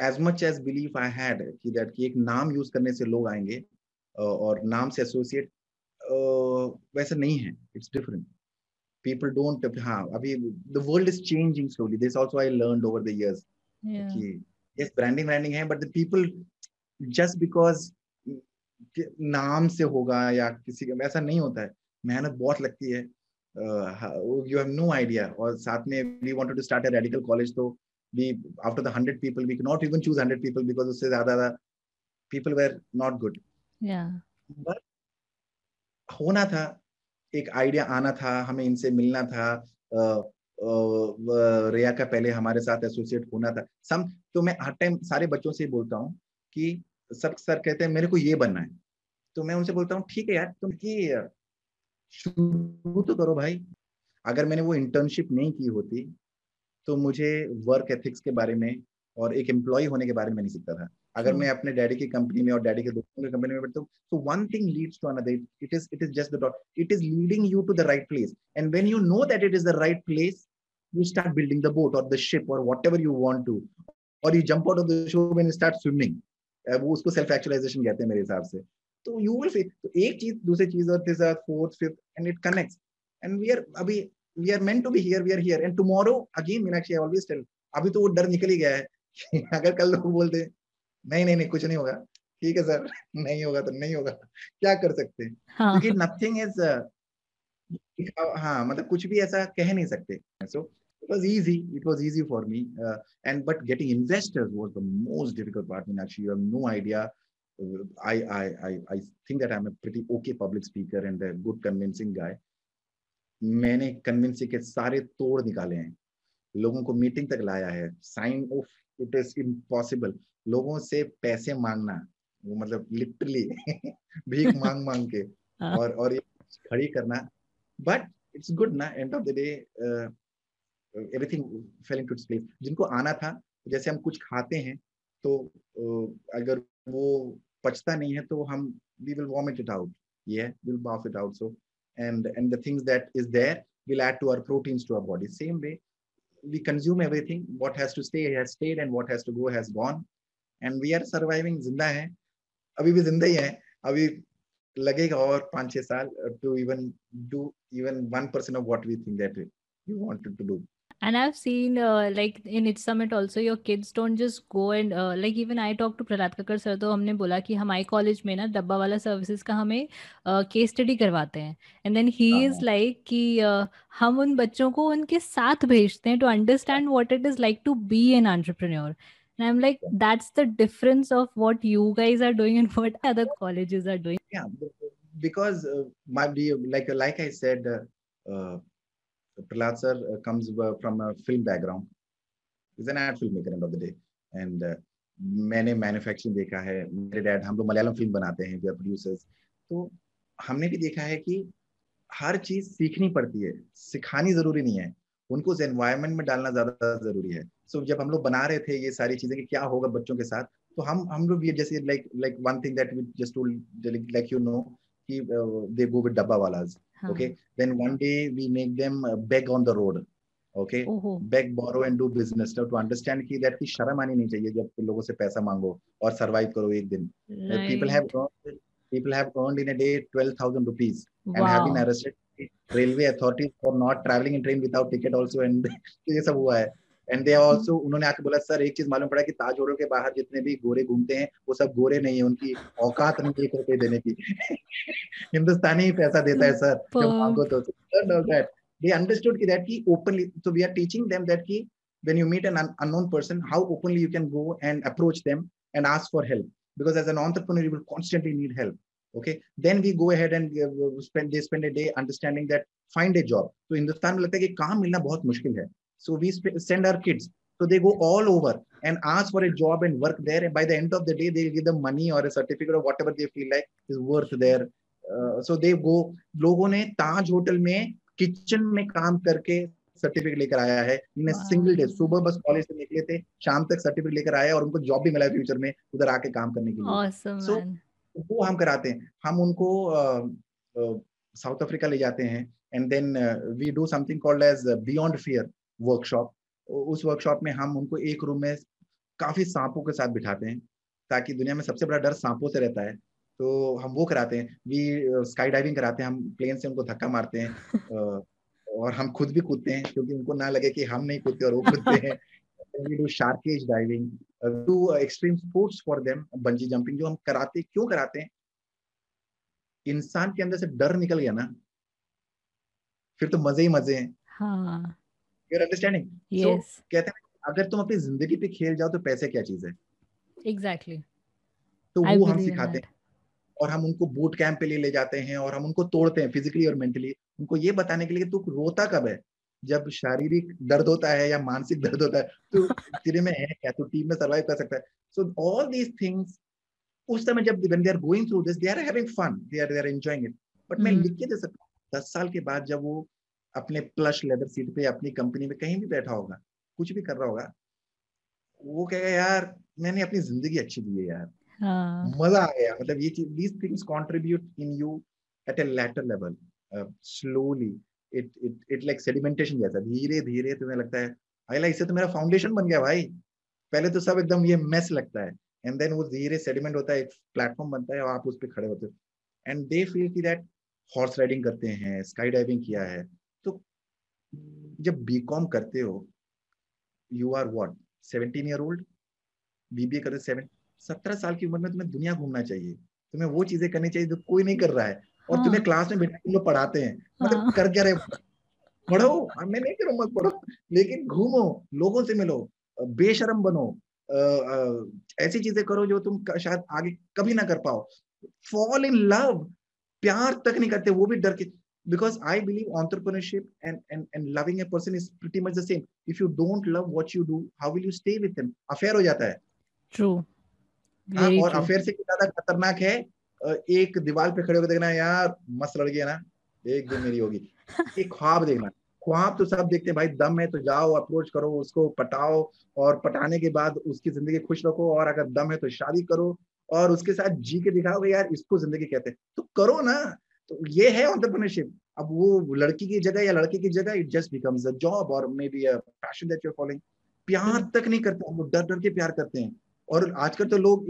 as much as belief I had that कि एक नाम use करने से लोग आएंगे और नाम से associate वैसे नहीं है. It's different. People don't. हाँ अभी the world is changing slowly. This also I learned over the years. Yeah. कि yes branding है but the people just because नाम से होगा या किसी का ऐसा नहीं होता है. मेहनत बहुत लगती है. You have no idea. और साथ में we wanted to start a radical college तो we after the 100 people we could not even choose 100 people because उससे ज़्यादा people were not good. Yeah. But होना था एक idea आना था हमें इनसे मिलना था रिया का पहले हमारे साथ associate होना था. Some तो मैं हर time सारे बच्चों से बोलता हूँ कि सब सर कहते हैं मेरे को ये बनना है तो मैं उनसे बोलता हूँ ठीक है यार तुम कि शुरू तो करो भाई. अगर मैंने वो इंटर्नशिप नहीं की होती तो मुझे वर्क एथिक्स के बारे में और एक एम्प्लॉय होने के बारे में नहीं सीखता था. अगर मैं अपने डैडी की कंपनी में और डैडी के दोस्तों की कंपनी में बैठता हूँ तो one thing leads to another. It is just the dot. It is leading you to the right place and when you know that it is the right place you start building the boat और the ship और whatever you want to और you jump out of the ship and start swimming. वो उसको self actualisation कहते हैं मेरे हिसाब से. तो यू विल तो एक चीज दूसरी चीज और तीसरा fourth fifth and it connects and we are meant to be here we are here and tomorrow again. Meenakshi I always tell अभी तो वो डर निकल ही गया है. अगर कल लोग बोलते नहीं कुछ नहीं होगा ठीक है सर नहीं होगा तो नहीं होगा क्या कर सकते क्योंकि नथिंग इज हाँ मतलब कुछ भी ऐसा कह नहीं सकते. So it was easy for me and but getting investors was the most difficult part. Meenakshi, you have no idea. I think that I'm a pretty okay public speaker and a good convincing guy. मैंने convincing के सारे तोड़ निकाले हैं, लोगों को meeting तक लाया है, sign off it is impossible. लोगों से पैसे मांगना, वो मतलब literally भीख मांग के और ये खड़ी करना. But it's good ना, end of the day everything fell into its place. जिनको आना था, जैसे हम कुछ खाते हैं तो अगर वो पचता नहीं है तो हम we will vomit it out, yeah, we'll barf it out. So and the things that is there will add to our proteins to our body. Same way we consume everything. What has to stay has stayed and what has to go has gone. And we are surviving. जिंदा है, अभी भी जिंदा ही है. अभी लगेगा और 5-6 साल to even do even 1% of what we think that you wanted to do. And I've seen like in its summit also your kids don't just go and like even I talked to Prahlad Kakkar sir, तो हमने बोला कि हमारे college में ना डब्बा वाला services का हमें case study करवाते हैं. And then he is like कि हम उन बच्चों को उनके साथ भेजते हैं to understand what it is like to be an entrepreneur. And I'm like, that's the difference of what you guys are doing and what other colleges are doing. Yeah, because like I said, Prahlad sir comes from a film background. He's an ad filmmaker end of the day. And मैंने manufacturing देखा है. मेरे dad, हम लोग Malayalam film बनाते हैं, we are producers. तो हमने भी देखा है कि हर चीज सीखनी पड़ती है, सिखानी जरूरी नहीं है. उनको उस एनवायरनमेंट में डालना ज्यादा जरूरी है. सो जब हम लोग बना रहे थे ये सारी चीजें कि क्या होगा बच्चों के साथ, तो हम लोग जैसे like one thing that we just told like you know कि they go with dabbawalas. Okay then one day we make them beg on the road. Okay beg borrow and do business to understand कि that की शर्म आनी नहीं चाहिए जब लोगों से पैसा मांगो और सरवाइव करो एक दिन. People have earned in a day 12,000 rupees and have been arrested railway authorities for not traveling in train without ticket also. And ये सब हुआ है. And they are also, उन्होंने आके बोला सर एक चीज मालूम पड़ा कि ताज होटल के बाहर जितने भी गोरे घूमते हैं वो सब गोरे नहीं है, उनकी औकात नहीं है ₹1 देने की. हिंदुस्तानी पैसा देता है सर जब मांगो तो. They understood that कि openly, so we are teaching them that कि when you meet an unknown person how openly you can go and approach them and ask for help, because as an entrepreneur you will constantly need help. Okay, then we go ahead and spend a day understanding that find a job. So Hindustan mein lagta hai ki kaam milna bahut mushkil hai. So we send our kids, so they go all over and ask for a job and work there, and by the end of the day they will give them money or a certificate or whatever they feel like is worth their so they go. लोगों ने ताज hotel में kitchen में काम करके certificate लेकर आया है in single day. सुबह बस कॉलेज से निकले थे, शाम तक सर्टिफिकेट लेकर आया और उनको जॉब भी मिला फ्यूचर में उधर आके काम करने के लिए. So वो हम कराते हैं. हम उनको साउथ अफ्रीका ले जाते हैं and then we do something called as beyond fear workshop. उस वर्कशॉप में हम उनको एक रूम में काफी सांपों के साथ बिठाते हैं, ताकि दुनिया में सबसे बड़ा डर सांपों से रहता है, तो हम वो कराते हैं. वी स्काई डाइविंग कराते हैं, हम प्लेन से उनको धक्का मारते हैं और हम खुद भी कूदते हैं क्योंकि उनको ना लगे कि हम नहीं कूदते और वो कूदते हैं. We do shark cage diving, do extreme sports for them, bungee jumping. जो हम कराते क्यों कराते हैं, इंसान के अंदर से डर निकल गया ना, फिर तो मजे ही मजे हैं. हाँ, you're understanding? Yes. So कहते हैं अगर तुम अपनी जिंदगी पे खेल जाओ तो पैसे क्या चीज है. Exactly. तो वो हम सिखाते हैं और हम उनको बूट कैंप पे ले जाते हैं और हम उनको तोड़ते हैं फिजिकली और मेंटली. उनको ये बताने के लिए तू रोता कब है, जब शारीरिक दर्द होता है या मानसिक दर्द होता है, तो तेरे में है क्या, तो टीम में सर्वाइव कर सकता है. सो ऑल दीज थिंग्स उस समय जब when they are going through this they are having fun, they are enjoying it. But मैं लिख के दे सकता हूँ 10 साल के बाद जब वो अपने प्लश लेदर सीट पे अपनी कंपनी में कहीं भी बैठा होगा, कुछ भी कर रहा होगा, वो कहेगा यार मैंने अपनी जिंदगी अच्छी दी है यार, मजा आ गया. मतलब ये चीज, these things contribute in you at a later level slowly. It like sedimentation जैसा धीरे धीरे तुम्हें लगता है आइला इससे तो मेरा फाउंडेशन बन गया भाई. पहले तो सब एकदम ये मेस लगता है एंड देन वो धीरे सेडिमेंट होता है, एक प्लेटफॉर्म बनता है और आप उस पे खड़े होते हो एंड दे फील कि दैट हॉर्स राइडिंग करते हैं, स्काई डाइविंग किया है. तो जब बीकॉम करते हो you are what 17 year old, BBA करते 17 साल की उम्र में तुम्हें दुनिया घूमना चाहिए, तुम्हें वो चीजें करनी चाहिए जो कोई नहीं कर रहा है. और तुम्हें क्लास में बैठा के लोग पढ़ाते हैं, मतलब कर क्या रहे, पढ़ो, मैं नहीं करूँ मत पढ़ो, लेकिन घूमो, लोगों से मिलो, बेशरम बनो, ऐसी चीजें करो जो तुम शायद आगे कभी ना कर पाओ. फॉल इन लव, प्यार तक नहीं करते, वो भी डर के. Because I believe entrepreneurship and loving a person is pretty much the same. If you don't love what you do, how will you stay with them? Affair हो जाता है. True. हाँ, और affair से ज़्यादा खतरनाक है एक दीवार पे खड़े होकर देखना यार मस्त लड़की है ना, एक दिन मेरी होगी. एक ख्वाब देखना, ख्वाब तो सब देखते हैं भाई, दम है तो जाओ अप्रोच करो उसको, पटाओ, और पटाने के बाद उसकी जिंदगी खुश रखो, और अगर दम है तो शादी करो और उसके साथ जी के दिखाओ यार इसको जिंदगी कहते हैं, तो करो ना. तो ये है एंटरप्रेन्योरशिप. अब वो लड़की की जगह या लड़के की जगह it just becomes a job और maybe a passion that you are following. प्यार तक नहीं करते हम लोग, डर डर के प्यार करते हैं. और आजकल तो लोग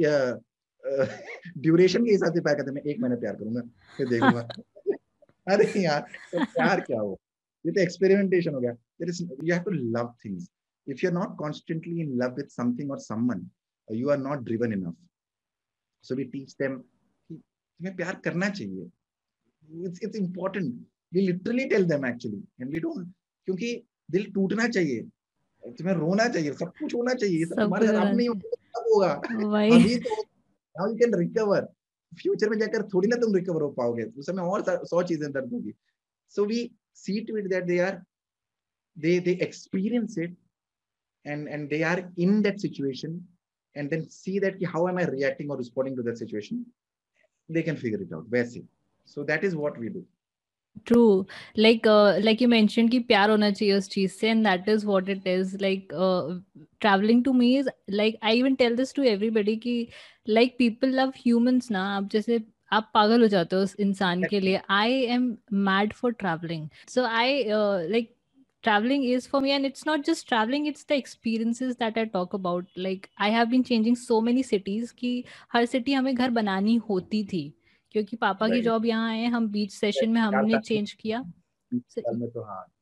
ड्यूरेशन के हिसाब से प्यार करते हैं, मैं 1 महीना प्यार करूंगा फिर देखूंगा. अरे यार तो प्यार क्या हो, ये तो एक्सपेरिमेंटेशन हो गया. There is you have to love things. If you are not constantly in love with something और someone, you are not driven enough. So we teach them कि तुम्हें प्यार करना चाहिए. It's important. We literally tell them actually, and we don't, क्योंकि दिल टूटना चाहिए, तुम्हें रोना चाहिए, सब कुछ होना चाहिए, सब हमारे साथ नहीं होगा. अभी तो now you can recover. Future में जाकर थोड़ी ना तुम recover हो पाओगे, उस समय और 100 चीजें दर्द होगी. So we see to it that they experience it and they are in that situation and then see that how am I reacting or responding to that situation. They can figure it out. वैसे so that is what we do. True. Like you mentioned ki pyar hona chahiye us cheez se, and that is what it is. Like traveling to me is like, I even tell this to everybody ki like people love humans na, aap jaise aap pagal ho jate ho us insaan ke liye. I am mad for traveling. So I like traveling is for me, and it's not just traveling, it's the experiences that I talk about. Like I have been changing so many cities ki har city hame ghar banani hoti thi. क्योंकि पापा की job यहाँ आए, हम बीच session में हमने change किया.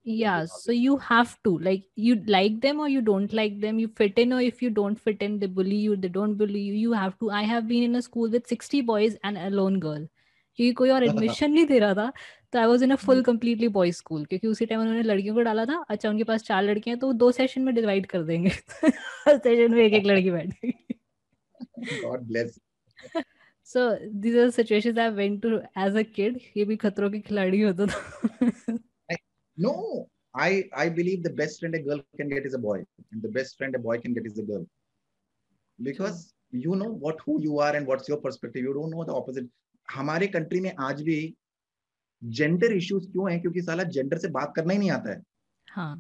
Yeah, so you have to like, you like them or you don't like them, you fit in or if you don't fit in, they bully you, they don't bully you, you have to. I have been in a school with 60 boys and a lone girl क्योंकि कोई और admission नहीं दे रहा था, तो I was in a full completely boys school, क्योंकि उसी टाइम उन्होंने लड़कियों को डाला था. अच्छा उनके पास 4 लड़कियां हैं तो 2 सेशन में डिवाइड कर देंगे, हर सेशन में एक लड़की बैठेगी. So these are situations I went to as a kid. ये भी खतरों के खिलाड़ी होता था. No, I believe the best friend a girl can get is a boy, and the best friend a boy can get is a girl, because you know who you are and what's your perspective. You don't know the opposite. हमारे country में आज भी gender issues क्यों हैं? क्योंकि साला gender से बात करना ही नहीं आता है. हाँ.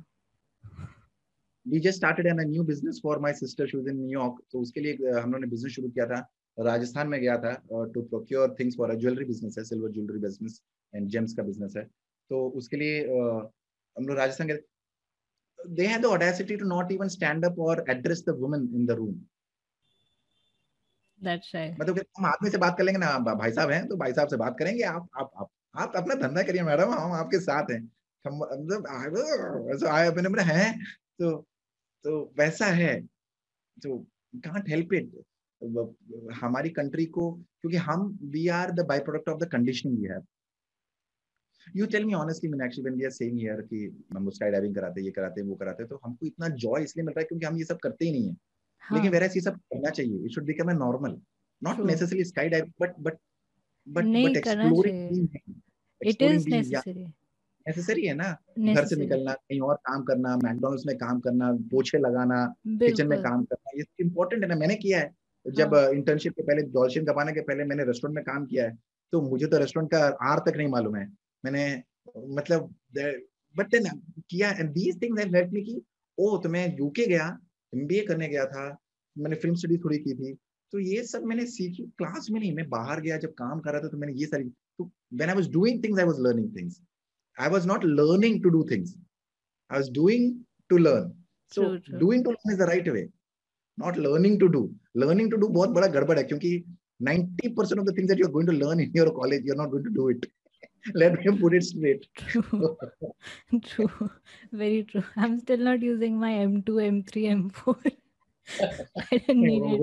We just started a new business for my sister. She was in New York. तो उसके लिए हम लोगों ने business शुरू किया था. राजस्थान में गया था to procure things for jewellery business है, silver jewellery business and gems का बिजनेस है. तो उसके लिए हम लोग राजस्थान गए. They had the audacity to not even stand up और address the women in the room. That's right. मतलब हम आदमी से बात कर लेंगे ना, भाई साहब हैं तो भाई साहब से बात करेंगे, आप अपना धंधा करिए मैडम, हम आपके साथ हैं. मतलब आए अपने हैं तो वैसा है, तो कांट हेल्प इट. हमारी कंट्री को, क्योंकि हम we are the by product of the conditioning we have. You tell me honestly Meenakshi, when we are saying here कि हम स्काई डाइविंग कराते हैं, ये कराते हैं, वो कराते हैं, तो हमको इतना जॉय इसलिए मिल रहा है क्योंकि हम ये सब करते ही नहीं है. हाँ. लेकिन वैसे ये सब करना चाहिए. It should become a normal, not necessarily sky dive, but exploring. It is necessary. Necessary है ना, घर से निकलना, कहीं और काम करना, मैकडॉनल्ड्स में काम करना, पोछे लगाना, किचन में काम करना, ये इम्पोर्टेंट है ना. मैंने किया है जब इंटर्नशिप के पहले, डॉल्चे एंड गब्बाना के पहले मैंने रेस्टोरेंट में काम किया है, तो मुझे तो रेस्टोरेंट का आर तक नहीं मालूम है. मैंने मतलब बट देन किया, and these things have helped me कि ओ तो मैं यूके गया, एमबीए करने गया था, मैंने फिल्म स्टडी थोड़ी की थी, तो ये सब मैंने सीखी क्लास में नहीं, मैं बाहर गया जब काम कर रहा था, तो मैंने ये सारी. तो when I was doing things, I was learning things. I was not learning to do things, I was doing to learn. So doing to learn is the right way, not learning to do. Learning to do बहुत बड़ा गड़बड़ है, क्योंकि 90% of the things that you are going to learn in your college, you are not going to do it. Let me put it straight. True. True. Very true. I'm still not using my M2, M3, M4. I don't need it.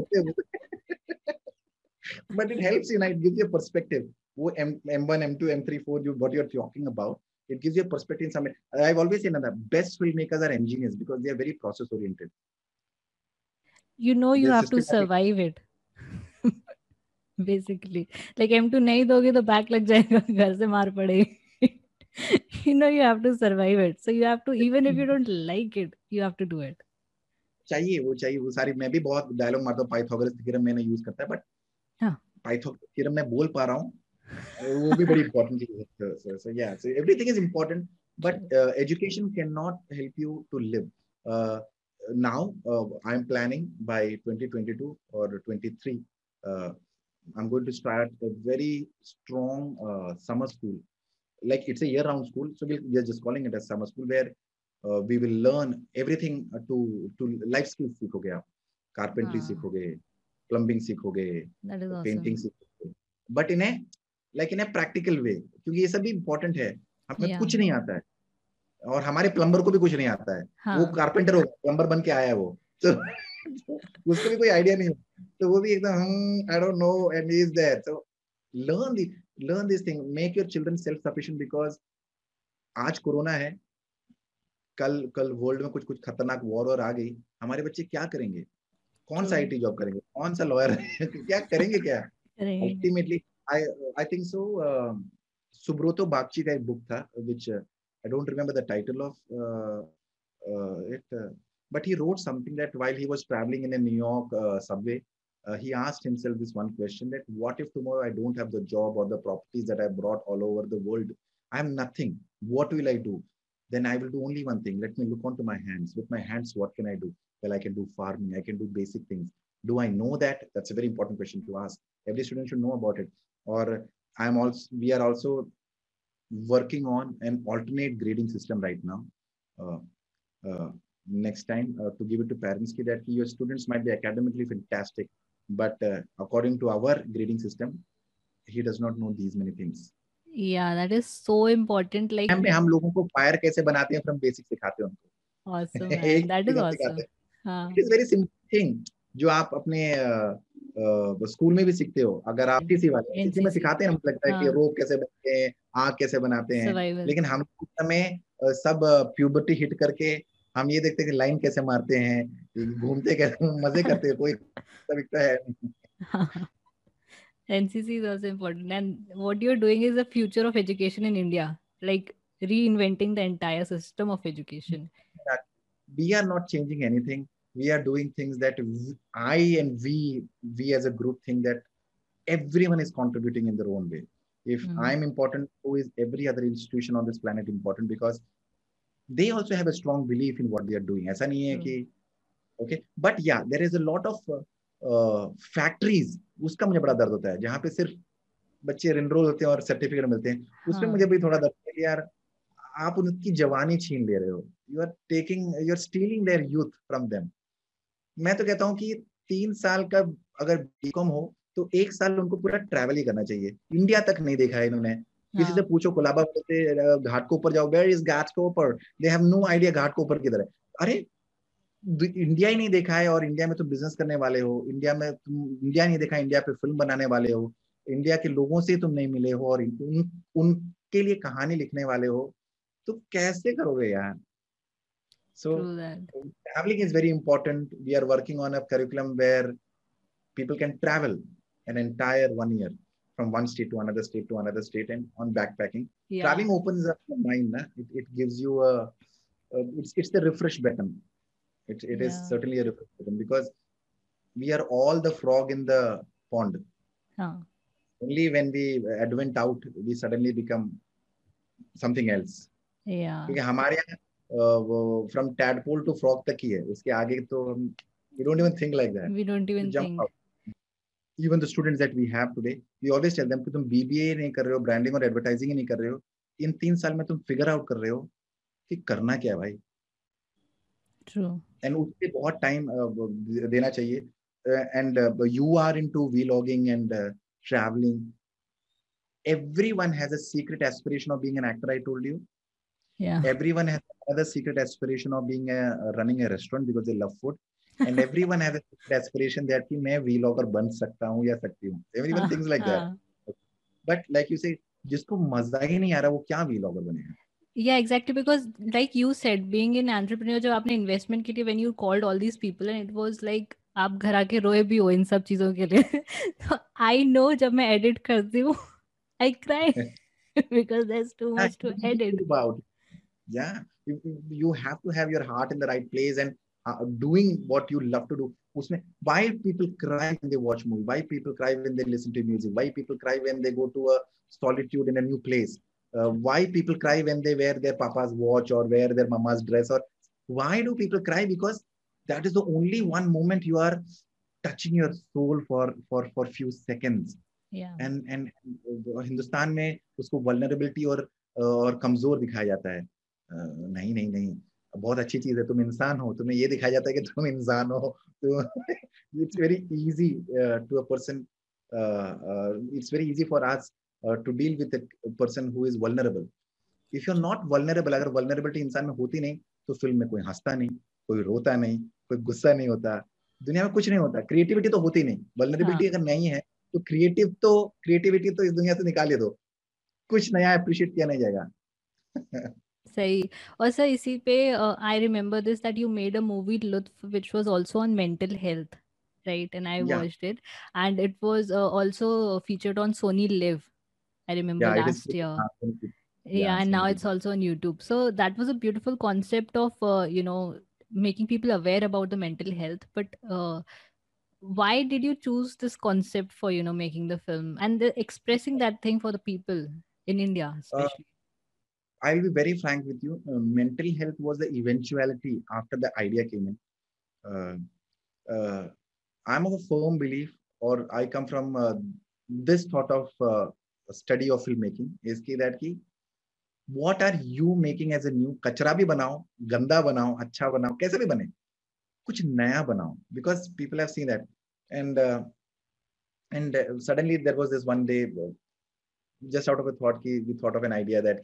But it helps you, and it gives you a perspective. M1, M2, M3, 4, what you're talking about. It gives you a perspective in some way. I've always said that the best filmmakers are engineers because they are very process oriented. You know, you have to survive it. Basically, like M2 nahi doge to back lag jayega, ghar se maar padegi. You know, you have to survive it. So you have to, even if you don't like it, you have to do it. चाहिए वो सारी मैं भी बहुत dialogue मारता हूँ Pythagoras theorem मैंने use करता है बट पाइथागोरस थ्योरम मैं बोल पा रहा हूँ वो भी बड़ी इम्पोर्टेंट चीज है सो या so everything is important but education can not help you to live now I am planning by 2022 और 23 I'm going to start a very strong summer school. Like it's a year-round school, so we're just calling it a summer school where we will learn everything to life skills. Carpentry, plumbing, painting, awesome. But in a like in a practical way. Because this is important. We don't know anything, and our plumber also doesn't know anything. He's a carpenter, plumber, and he's so he doesn't have any idea. So वो भी एकदम I don't know and he is there. So learn this thing. Make your children self-sufficient because आज corona है, कल world में कुछ खतरनाक war और आ गई. हमारे बच्चे क्या करेंगे? कौन सा IT जॉब करेंगे? कौन सा लॉयर क्या करेंगे क्या? Ultimately, I think so. Subroto Bagchi का एक बुक था, which I don't remember the title of it, but he wrote something that while he was traveling in a New York subway. He asked himself this one question that what if tomorrow I don't have the job or the properties that I brought all over the world? I am nothing. What will I do? Then I will do only one thing. Let me look onto my hands. With my hands, what can I do? Well, I can do farming. I can do basic things. Do I know that? That's a very important question to ask. Every student should know about it. Or we are also working on an alternate grading system right now. Next time to give it to parents that your students might be academically fantastic. But according to our grading system, he does not know these many things. Yeah, that is so important. Like, हम लोगों को fire कैसे बनाते हैं from basics सिखाते हैं उनको. Awesome, man. That is awesome. It is very simple thing जो आप अपने स्कूल में भी सीखते हो. अगर आप किसी वाले किसी में सिखाते हैं हम लगता है कि rope कैसे बनाते हैं, आग कैसे बनाते हैं. लेकिन हम समय सब puberty hit करके हम ये देखते हैं कि लाइन कैसे मारते हैं, घूमते कैसे, मजे करते हैं, कोई दिखता है. NCC is also important, and what you're doing is the future of education in India, like reinventing the entire system of education. We are not changing anything. We are doing things that we as a group think that everyone is contributing in their own way. If I'm important, so is every other institution on this planet important, because they also have a strong belief in what they are doing. ऐसा नहीं है कि okay, but yeah, there is a lot of factories. उसका मुझे बड़ा दर्द होता है, जहाँ पे सिर्फ बच्चे enroll होते हैं और certificate मिलते हैं. उसमें मुझे भी थोड़ा दर्द है कि यार आप उनकी जवानी छीन ले रहे हो. You are stealing their youth from them. मैं तो कहता हूँ कि 3 साल का अगर B.Com हो तो 1 साल उनको पूरा travel ही करना चाहिए. इंडिया तक नहीं देखा है इन्होंने. किसी से पूछो कोलाबा से घाट को ऊपर जाओ, वेयर इज घाट को ऊपर, दे हैव नो आइडिया घाट को ऊपर किधर है. अरे इंडिया ही नहीं देखा है, और इंडिया में तुम बिजनेस करने वाले हो, इंडिया में तुम इंडिया नहीं देखा, इंडिया पे फिल्म बनाने वाले हो, इंडिया के लोगों से तुम नहीं मिले हो, और उनके लिए कहानी लिखने वाले हो, तो कैसे करोगे यार. So travelling is very important. We are working on a curriculum where people can travel an entire 1 year. From one state to another state to another state, and on backpacking, traveling opens up your mind. It gives you it's the refresh button. It is certainly a refresh button, because we are all the frog in the pond. Only when we advent out, we suddenly become something else. Yeah. Because हमारे from tadpole to frog तक ही है. उसके आगे तो we don't even think like that. We don't even think. Out. Even the students that we have today, we always tell them कि तुम BBA नहीं कर रहे हो, branding और advertising ही नहीं कर रहे हो, इन 3 साल में तुम figure out कर रहे हो कि करना क्या है भाई. True. And उसपे बहुत time देना चाहिए. And you are into vlogging and traveling. Everyone has a secret aspiration of being an actor. I told you. Yeah. Everyone has another secret aspiration of being running a restaurant because they love food. And everyone has an aspiration that I can become a vlogger. Everyone thinks like that. But like you say, jisko maza hi nahi aa raha, wo kya vlogger banega? Yeah, exactly. Because like you said, being an entrepreneur, जब आपने investment के लिए, when you called all these people and it was like आप घर आके रोए भी हो इन सब चीजों के लिए. So I know जब मैं edit करती हूँ, I cry because there's too much to edit about. Yeah, you have to have your heart in the right place and doing what you love to do. Why people cry when they watch movie? Why people cry when they listen to music? Why people cry when they go to a solitude in a new place? Why people cry when they wear their papa's watch or wear their mama's dress? Or why do people cry? Because that is the only one moment you are touching your soul for few seconds. Yeah. And Hindustan mein usko vulnerability aur kamzor dikhaya jata hai. Nahi. बहुत अच्छी चीज है, तुम इंसान हो, तुम्हें ये दिखाया जाता है कि तुम इंसान हो. It's very easy to a person. It's very easy for us to deal with a person who is vulnerable. If you're not vulnerable, अगर vulnerability इंसान में होती नहीं, तो फिल्म में कोई हंसता नहीं, कोई रोता नहीं, कोई गुस्सा नहीं होता, दुनिया में कुछ नहीं होता. क्रिएटिविटी तो होती नहीं. Vulnerability अगर नहीं है तो क्रिएटिविटी तो इस दुनिया से निकाल दो, कुछ नया अप्रिशिएट किया नहीं जाएगा. सही. और सर इसी पे I remember this that you made a movie Lutf which was also on mental health, right? And I watched it and it was also featured on Sony Live. I remember last year. And now it's also on YouTube. So that was a beautiful concept of making people aware about the mental health. But why did you choose this concept for making the film and expressing that thing for the people in India especially? I will be very frank with you. Mental health was the eventuality after the idea came in. I'm of a firm belief, or I come from this thought of study of filmmaking, is that what are you making as a new? Kachra bhi banao, ganda banao, acha banao, kaise bhi bane, kuch naya banao, because people have seen that. And suddenly there was this one day, just out of a thought, we thought of an idea that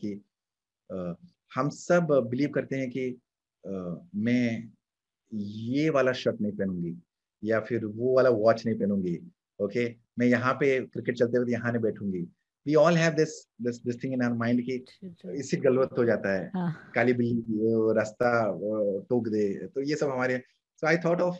हम सब believe करते हैं कि मैं ये वाला shirt नहीं पहनूंगी या फिर वो वाला वॉच नहीं पहनूंगी. ओके, मैं यहाँ पे क्रिकेट चलते हुए यहाँ नहीं बैठूंगी. We all have this thing in our mind कि इससे गलत हो जाता है. काली बिल्ली रास्ता टोक दे, तो ये सब हमारे. So I thought of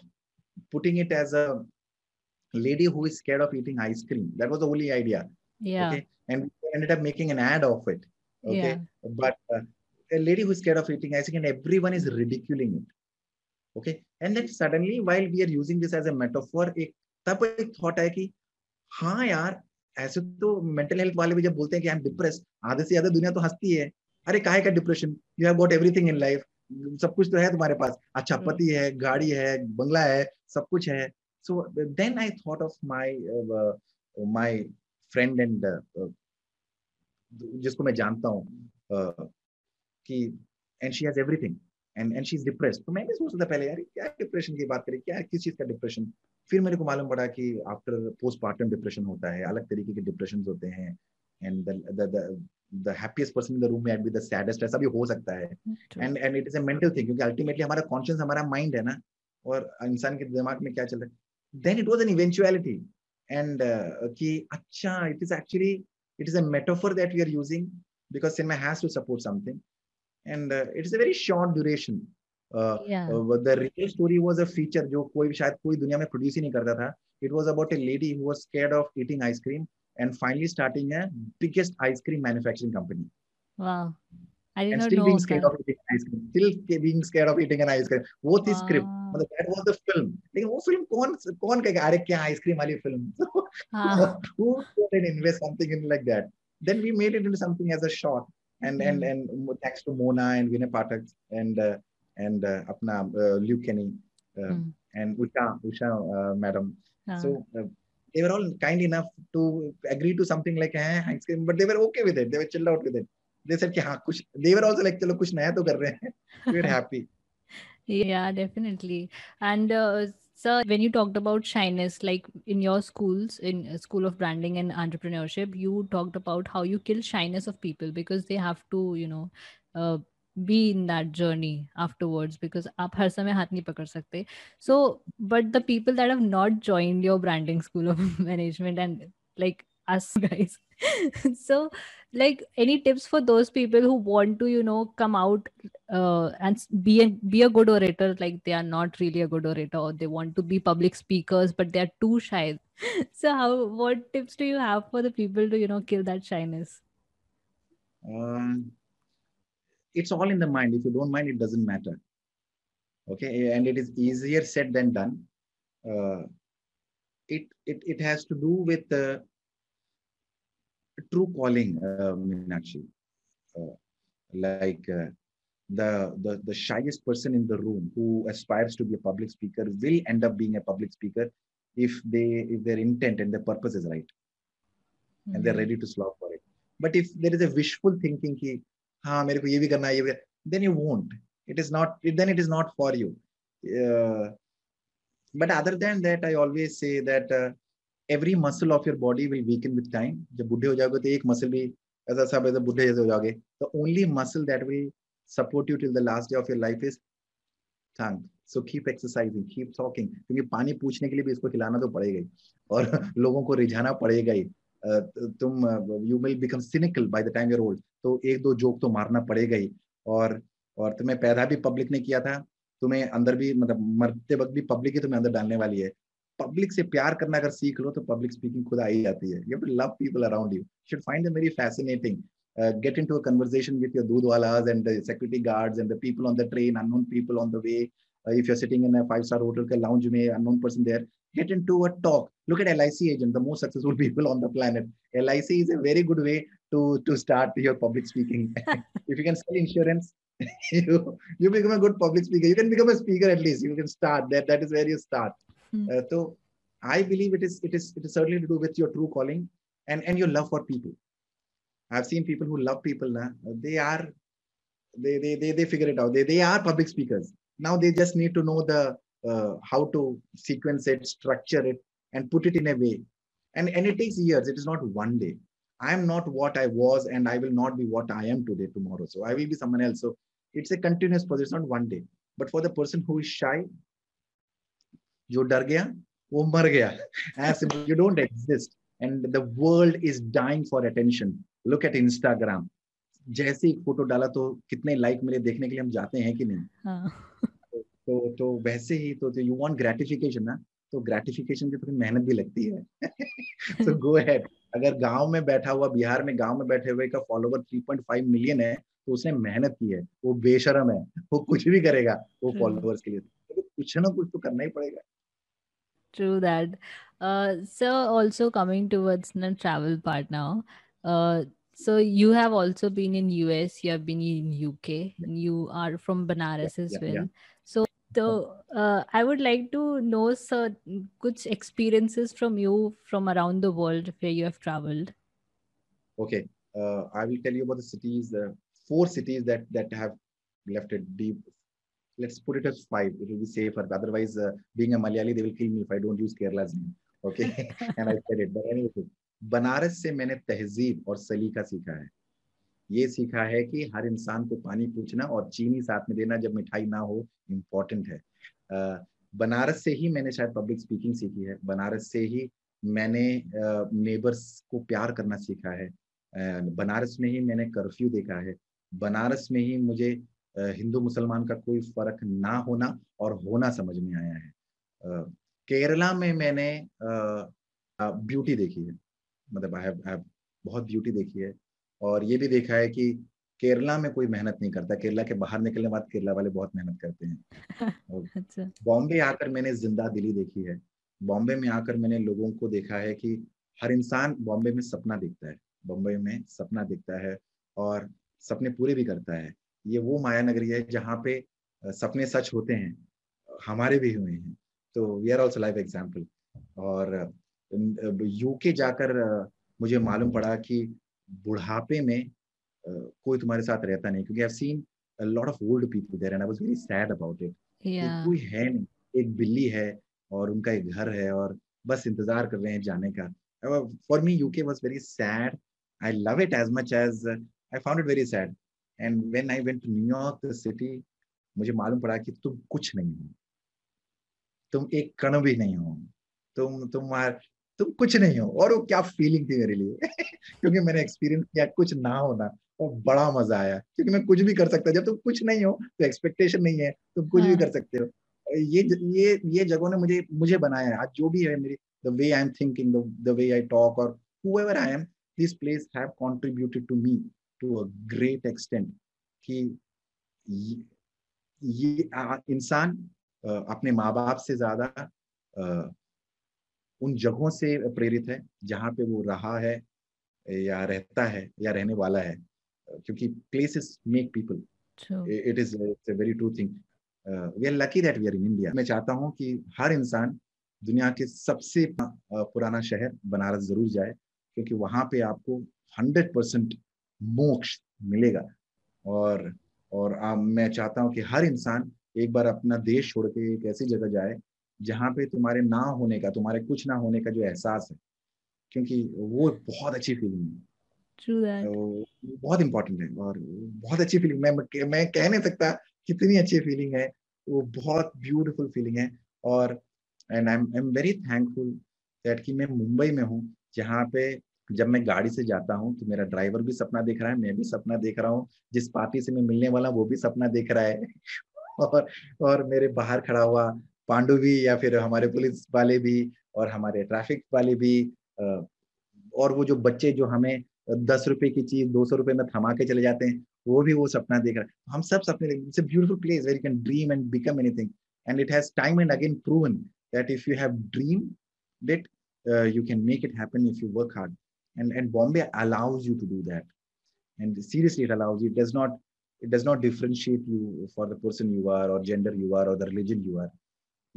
putting it as a lady who is scared of eating ice cream. That was the only idea. Okay, and we ended up making an ad of it. Okay, yeah. But a lady who's scared of eating ice cream, everyone is ridiculing it. Okay, and then suddenly, while we are using this as a metaphor, एक thought आया कि हाँ यार, ऐसे तो mental health वाले भी जब बोलते हैं कि I'm depressed, आधे से ज्यादा दुनिया तो हंसती है. अरे काहे का depression? You have got everything in life. सब कुछ तो है तुम्हारे पास. अच्छा पति है, गाड़ी है, बंगला है, सब कुछ है. So then I thought of my friend and जिसको मैं जानता हूँ कि and she has everything and she's depressed. तो मैं भी सोचता था पहले, यार क्या डिप्रेशन की बात करें, क्या किस चीज का डिप्रेशन. फिर मेरे को मालूम पड़ा कि आफ्टर पोस्टपार्टम डिप्रेशन होता है, अलग तरीके के डिप्रेशन होते हैं. And the happiest person in the room might be the saddest. ऐसा भी हो सकता है. and it is a mental thing, क्योंकि ultimately हमारा conscience, हमारा mind है ना, और इंसान के दिमाग में क्या चल रहा है. Then it was an eventuality and कि अच्छा, it is a metaphor that we are using because cinema has to support something. And it is a very short duration. The real story was a feature जो कोई शायद कोई दुनिया में produce ही नहीं करता था. It was about a lady who was scared of eating ice cream and finally starting a biggest ice cream manufacturing company. Wow. I did not know. And still being scared of eating ice cream. Still being scared of eating an ice cream. वो थी script. मतलब that was the film. लेकिन वो film कौन कहेगा अरे क्या ice cream वाली film. Who would invest something in like that? Then we made it into something as a short. And thanks to Mona and Vinay Patak and अपना Luke Kenny and Usha madam. So they were all kind enough to agree to something like ice cream, but they were okay with it. They were chilled out with it. They said कि हाँ कुछ. They were also like चलो कुछ नया तो कर रहे हैं. We were happy. Yeah, definitely. And so when you talked about shyness, like in your schools, in School of Branding and Entrepreneurship, you talked about how you kill shyness of people because they have to, be in that journey afterwards because आप हर समय हाथ नहीं पकड़ सकते. So, but the people that have not joined your branding school of management and like us guys, So, like, any tips for those people who want to, you know, come out and be a good orator, like they are not really a good orator, or they want to be public speakers, but they are too shy. So what tips do you have for the people to, you know, kill that shyness? It's all in the mind. If you don't mind, it doesn't matter. Okay. And it is easier said than done. It has to do with true calling, Meenakshi. The shyest person in the room who aspires to be a public speaker will end up being a public speaker if their intent and their purpose is right, mm-hmm. and they're ready to slog for it. But if there is a wishful thinking, ki, ha, mere ko ye bhi karna, ye bhi, then you won't. It is not for you. But other than that, I always say that every muscle of your body will weaken with time. The only muscle that will support you till the last day of your life is tongue. So keep exercising, keep talking. You will become cynical by the time you're old. So joke to marna padega. और तुम्हें पैदा भी public ने किया था, तुम्हें अंदर भी मतलब मरते वक्त भी पब्लिक ही तुम्हें अंदर डालने वाली है. पब्लिक से प्यार करना अगर सीख लो तो पब्लिक स्पीकिंग खुद आ ही जाती है. You have to love people around you. You should find them very fascinating. Get into a conversation with your doodwalas and the security guards and the people on the train, unknown people on the way. If you're sitting in a five-star hotel ka lounge में unknown person there, get into a talk. Look at LIC agent, the most successful people on the planet. LIC is a very good way to start your public speaking. If you can sell insurance, you become a good public speaker. You can become a speaker at least. You can start. That is where you start. So I believe it is certainly to do with your true calling and your love for people. I've seen people who love people. Na, they figure it out. They are public speakers. Now they just need to know how to sequence it, structure it, and put it in a way. And it takes years. It is not one day. I am not what I was, and I will not be what I am today tomorrow. So I will be someone else. So it's a continuous process, not one day. But for the person who is shy, jo dar gaya, wo mar gaya. As if you don't exist, and the world is dying for attention. Look at Instagram. जैसे एक photo डाला तो कितने like मिले देखने के लिए हम जाते हैं कि नहीं? तो वैसे ही तो you want gratification ना? तो gratification की थोड़ी मेहनत भी लगती है. So go ahead. अगर गांव में बैठा हुआ बिहार में गांव में बैठे हुए का फॉलोवर 3.5 मिलियन है तो उसने मेहनत की है. वो बेशरम है, वो कुछ भी करेगा वो फॉलोवर्स के लिए. तो कुछ ना कुछ तो करना ही पड़ेगा. True that. So also coming towards the travel part now. So you have also been in US, you have been in UK, and you are from Banaras as well. Yeah. So I would like to know, sir, kuch experiences from you from around the world where you have traveled. Okay. I will tell you about the cities, four cities that have left a deep, let's put it as five. It will be safer. Otherwise, being a Malayali, they will kill me if I don't use Kerala's name. Okay. And I said it. But anyway, Banaras se maine tehzeeb aur salika seekha hai. ये सीखा है कि हर इंसान को पानी पूछना और चीनी साथ में देना जब मिठाई ना हो इम्पोर्टेंट है. बनारस से ही मैंने शायद पब्लिक स्पीकिंग सीखी है. बनारस से ही मैंने नेबर्स को प्यार करना सीखा है. बनारस में ही मैंने कर्फ्यू देखा है. बनारस में ही मुझे हिंदू मुसलमान का कोई फर्क ना होना और होना समझ में आया है. केरला में मैंने ब्यूटी देखी है, मतलब I have बहुत ब्यूटी देखी है. और ये भी देखा है कि केरला में कोई मेहनत नहीं करता. केरला के बाहर निकलने बाद केरला वाले बहुत मेहनत करते हैं. बॉम्बे आकर मैंने जिंदा दिली देखी है. बॉम्बे में आकर मैंने लोगों को देखा है कि हर इंसान बॉम्बे में सपना देखता है. बॉम्बे में सपना देखता है और सपने पूरे भी करता है. ये वो माया नगरी है जहाँ पे सपने सच होते हैं, हमारे भी हुए हैं. तो we are also live example. और यूके जाकर मुझे मालूम पड़ा कि बुढ़ापे में कोई तुम्हारे साथ रहता नहीं, क्योंकि I've seen a lot of old people there and I was very sad about it. Yeah. कोई है नहीं, एक बिल्ली है और उनका एक घर है और बस इंतजार कर रहे हैं जाने का. For me, UK was very sad. I love it as much as I found it very sad. And when I went to New York City, मुझे मालूम पड़ा कि तुम कुछ नहीं हो, तुम एक कण भी नहीं हो. तुम तुम्हार तुम कुछ नहीं हो। और वो क्या फीलिंग थी मेरे लिए क्योंकि मैंने एक्सपीरियंस किया कुछ ना होना, और बड़ा मजा आया क्योंकि मैं कुछ भी कर सकता। जब तुम कुछ नहीं हो तो एक्सपेक्टेशन नहीं है, तुम कुछ भी कर सकते हो। ये जगहों ने मुझे बनाया है। आज जो भी है मेरी the way I am thinking, the way I talk और whoever I am, this place have contributed to me to a great extent कि ये इंसान अपने माँ बाप से ज्यादा उन जगहों से प्रेरित है जहाँ पे वो रहा है या रहता है या रहने वाला है, क्योंकि places make people. It is a very true thing. We are lucky that we are in India. मैं चाहता हूँ कि हर इंसान दुनिया के सबसे पुराना शहर बनारस जरूर जाए, क्योंकि वहां पे आपको 100% मोक्ष मिलेगा। और मैं चाहता हूँ कि हर इंसान एक बार अपना देश छोड़ के एक ऐसी जगह जाए जहाँ पे तुम्हारे ना होने का, तुम्हारे कुछ ना होने का जो एहसास है, क्योंकि वो बहुत अच्छी फीलिंग है। True that. तो बहुत इम्पोर्टेंट है और बहुत अच्छी फीलिंग, मैं कह नहीं सकता कितनी अच्छी फीलिंग है, वो बहुत ब्यूटीफुल फीलिंग है। और and I am very thankful that कि मैं मुंबई में हूँ, जहाँ पे जब मैं गाड़ी से जाता हूँ तो मेरा ड्राइवर भी सपना देख रहा है, मैं भी सपना देख रहा हूँ, जिस पार्टी से मैं मिलने वाला वो भी सपना देख रहा है और मेरे बाहर खड़ा हुआ पांडु भी, या फिर हमारे पुलिस वाले भी और हमारे ट्रैफिक वाले भी, और वो जो बच्चे जो हमें 10 रुपए की चीज 200 रुपए में थमा के चले जाते हैं, वो भी वो सपना देख रहा है। हम सब सपने देख, it's a beautiful place where you can dream and become anything, and it has time and again proven that if you have dreamed that you can make it happen if you work hard, and Bombay allows you to do that, and seriously it allows you. It does not differentiate you for the person you are or gender you are or the religion you are,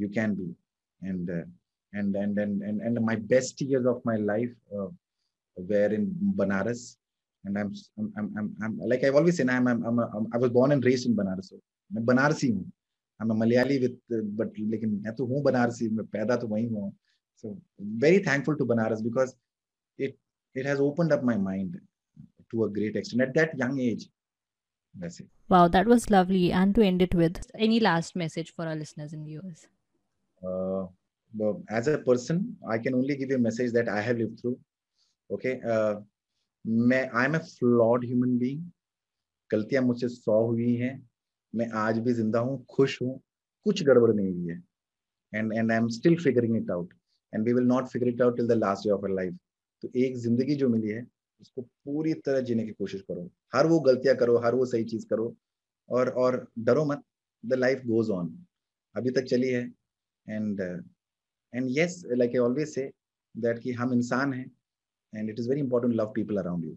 you can be. And my best years of my life were in Banaras, and I'm like I've always said, I was born and raised in Banaras, so I'm Banarasi hoon. I'm a Malayali but लेकिन मैं तो हूँ बनारसी, मैं पैदा तो वहीं हूँ। So very thankful to Banaras because it has opened up my mind to a great extent at that young age. That's it. Wow, that was lovely. And to end it with, any last message for our listeners and viewers? As a person, I can only give you a message that I have lived through. Okay, I'm a flawed human being. गलतियाँ मुझसे 100 हुई हैं, मैं आज भी जिंदा हूँ, खुश हूँ, कुछ गड़बड़ नहीं हुई है, and I am still figuring it out, and we will not figure it out till the last day of our life. तो एक जिंदगी जो मिली है उसको पूरी तरह जीने की कोशिश करो, हर वो गलतियां करो, हर वो सही चीज करो, और डरो मत, द लाइफ गोज ऑन, अभी तक चली है। And yes, like I always say that कि हम इंसान हैं, and it is very important, love people around you,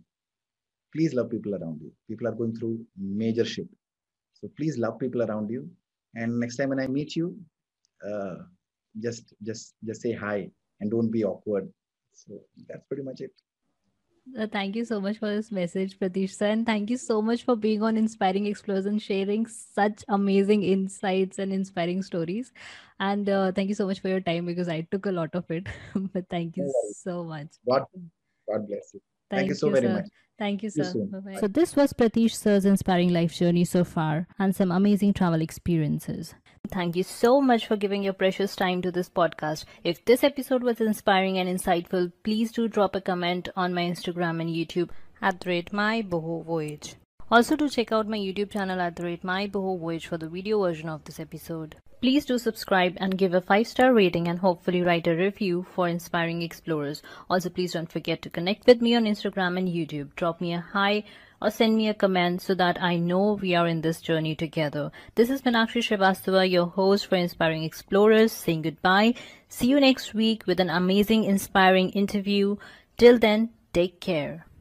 please love people around you, people are going through major shift, so please love people around you, and next time when I meet you just say hi and don't be awkward. So that's pretty much it. Thank you so much for this message, Pratish sir, and thank you so much for being on Inspiring Explorers and sharing such amazing insights and inspiring stories, and thank you so much for your time, because I took a lot of it but thank you so much. God bless you. Thank you so very much. Thank you, sir. Bye-bye. So this was Pratish sir's inspiring life journey so far, and some amazing travel experiences. Thank you so much for giving your precious time to this podcast. If this episode was inspiring and insightful, please do drop a comment on my Instagram and YouTube @mybohovoyage. Also, do check out my YouTube channel @mybohovoyage for the video version of this episode. Please do subscribe and give a 5-star rating, and hopefully write a review for Inspiring Explorers. Also, please don't forget to connect with me on Instagram and YouTube. Drop me a hi or send me a comment so that I know we are in this journey together. This is Meenakshi Shrivastava, your host for Inspiring Explorers, saying goodbye. See you next week with an amazing, inspiring interview. Till then, take care.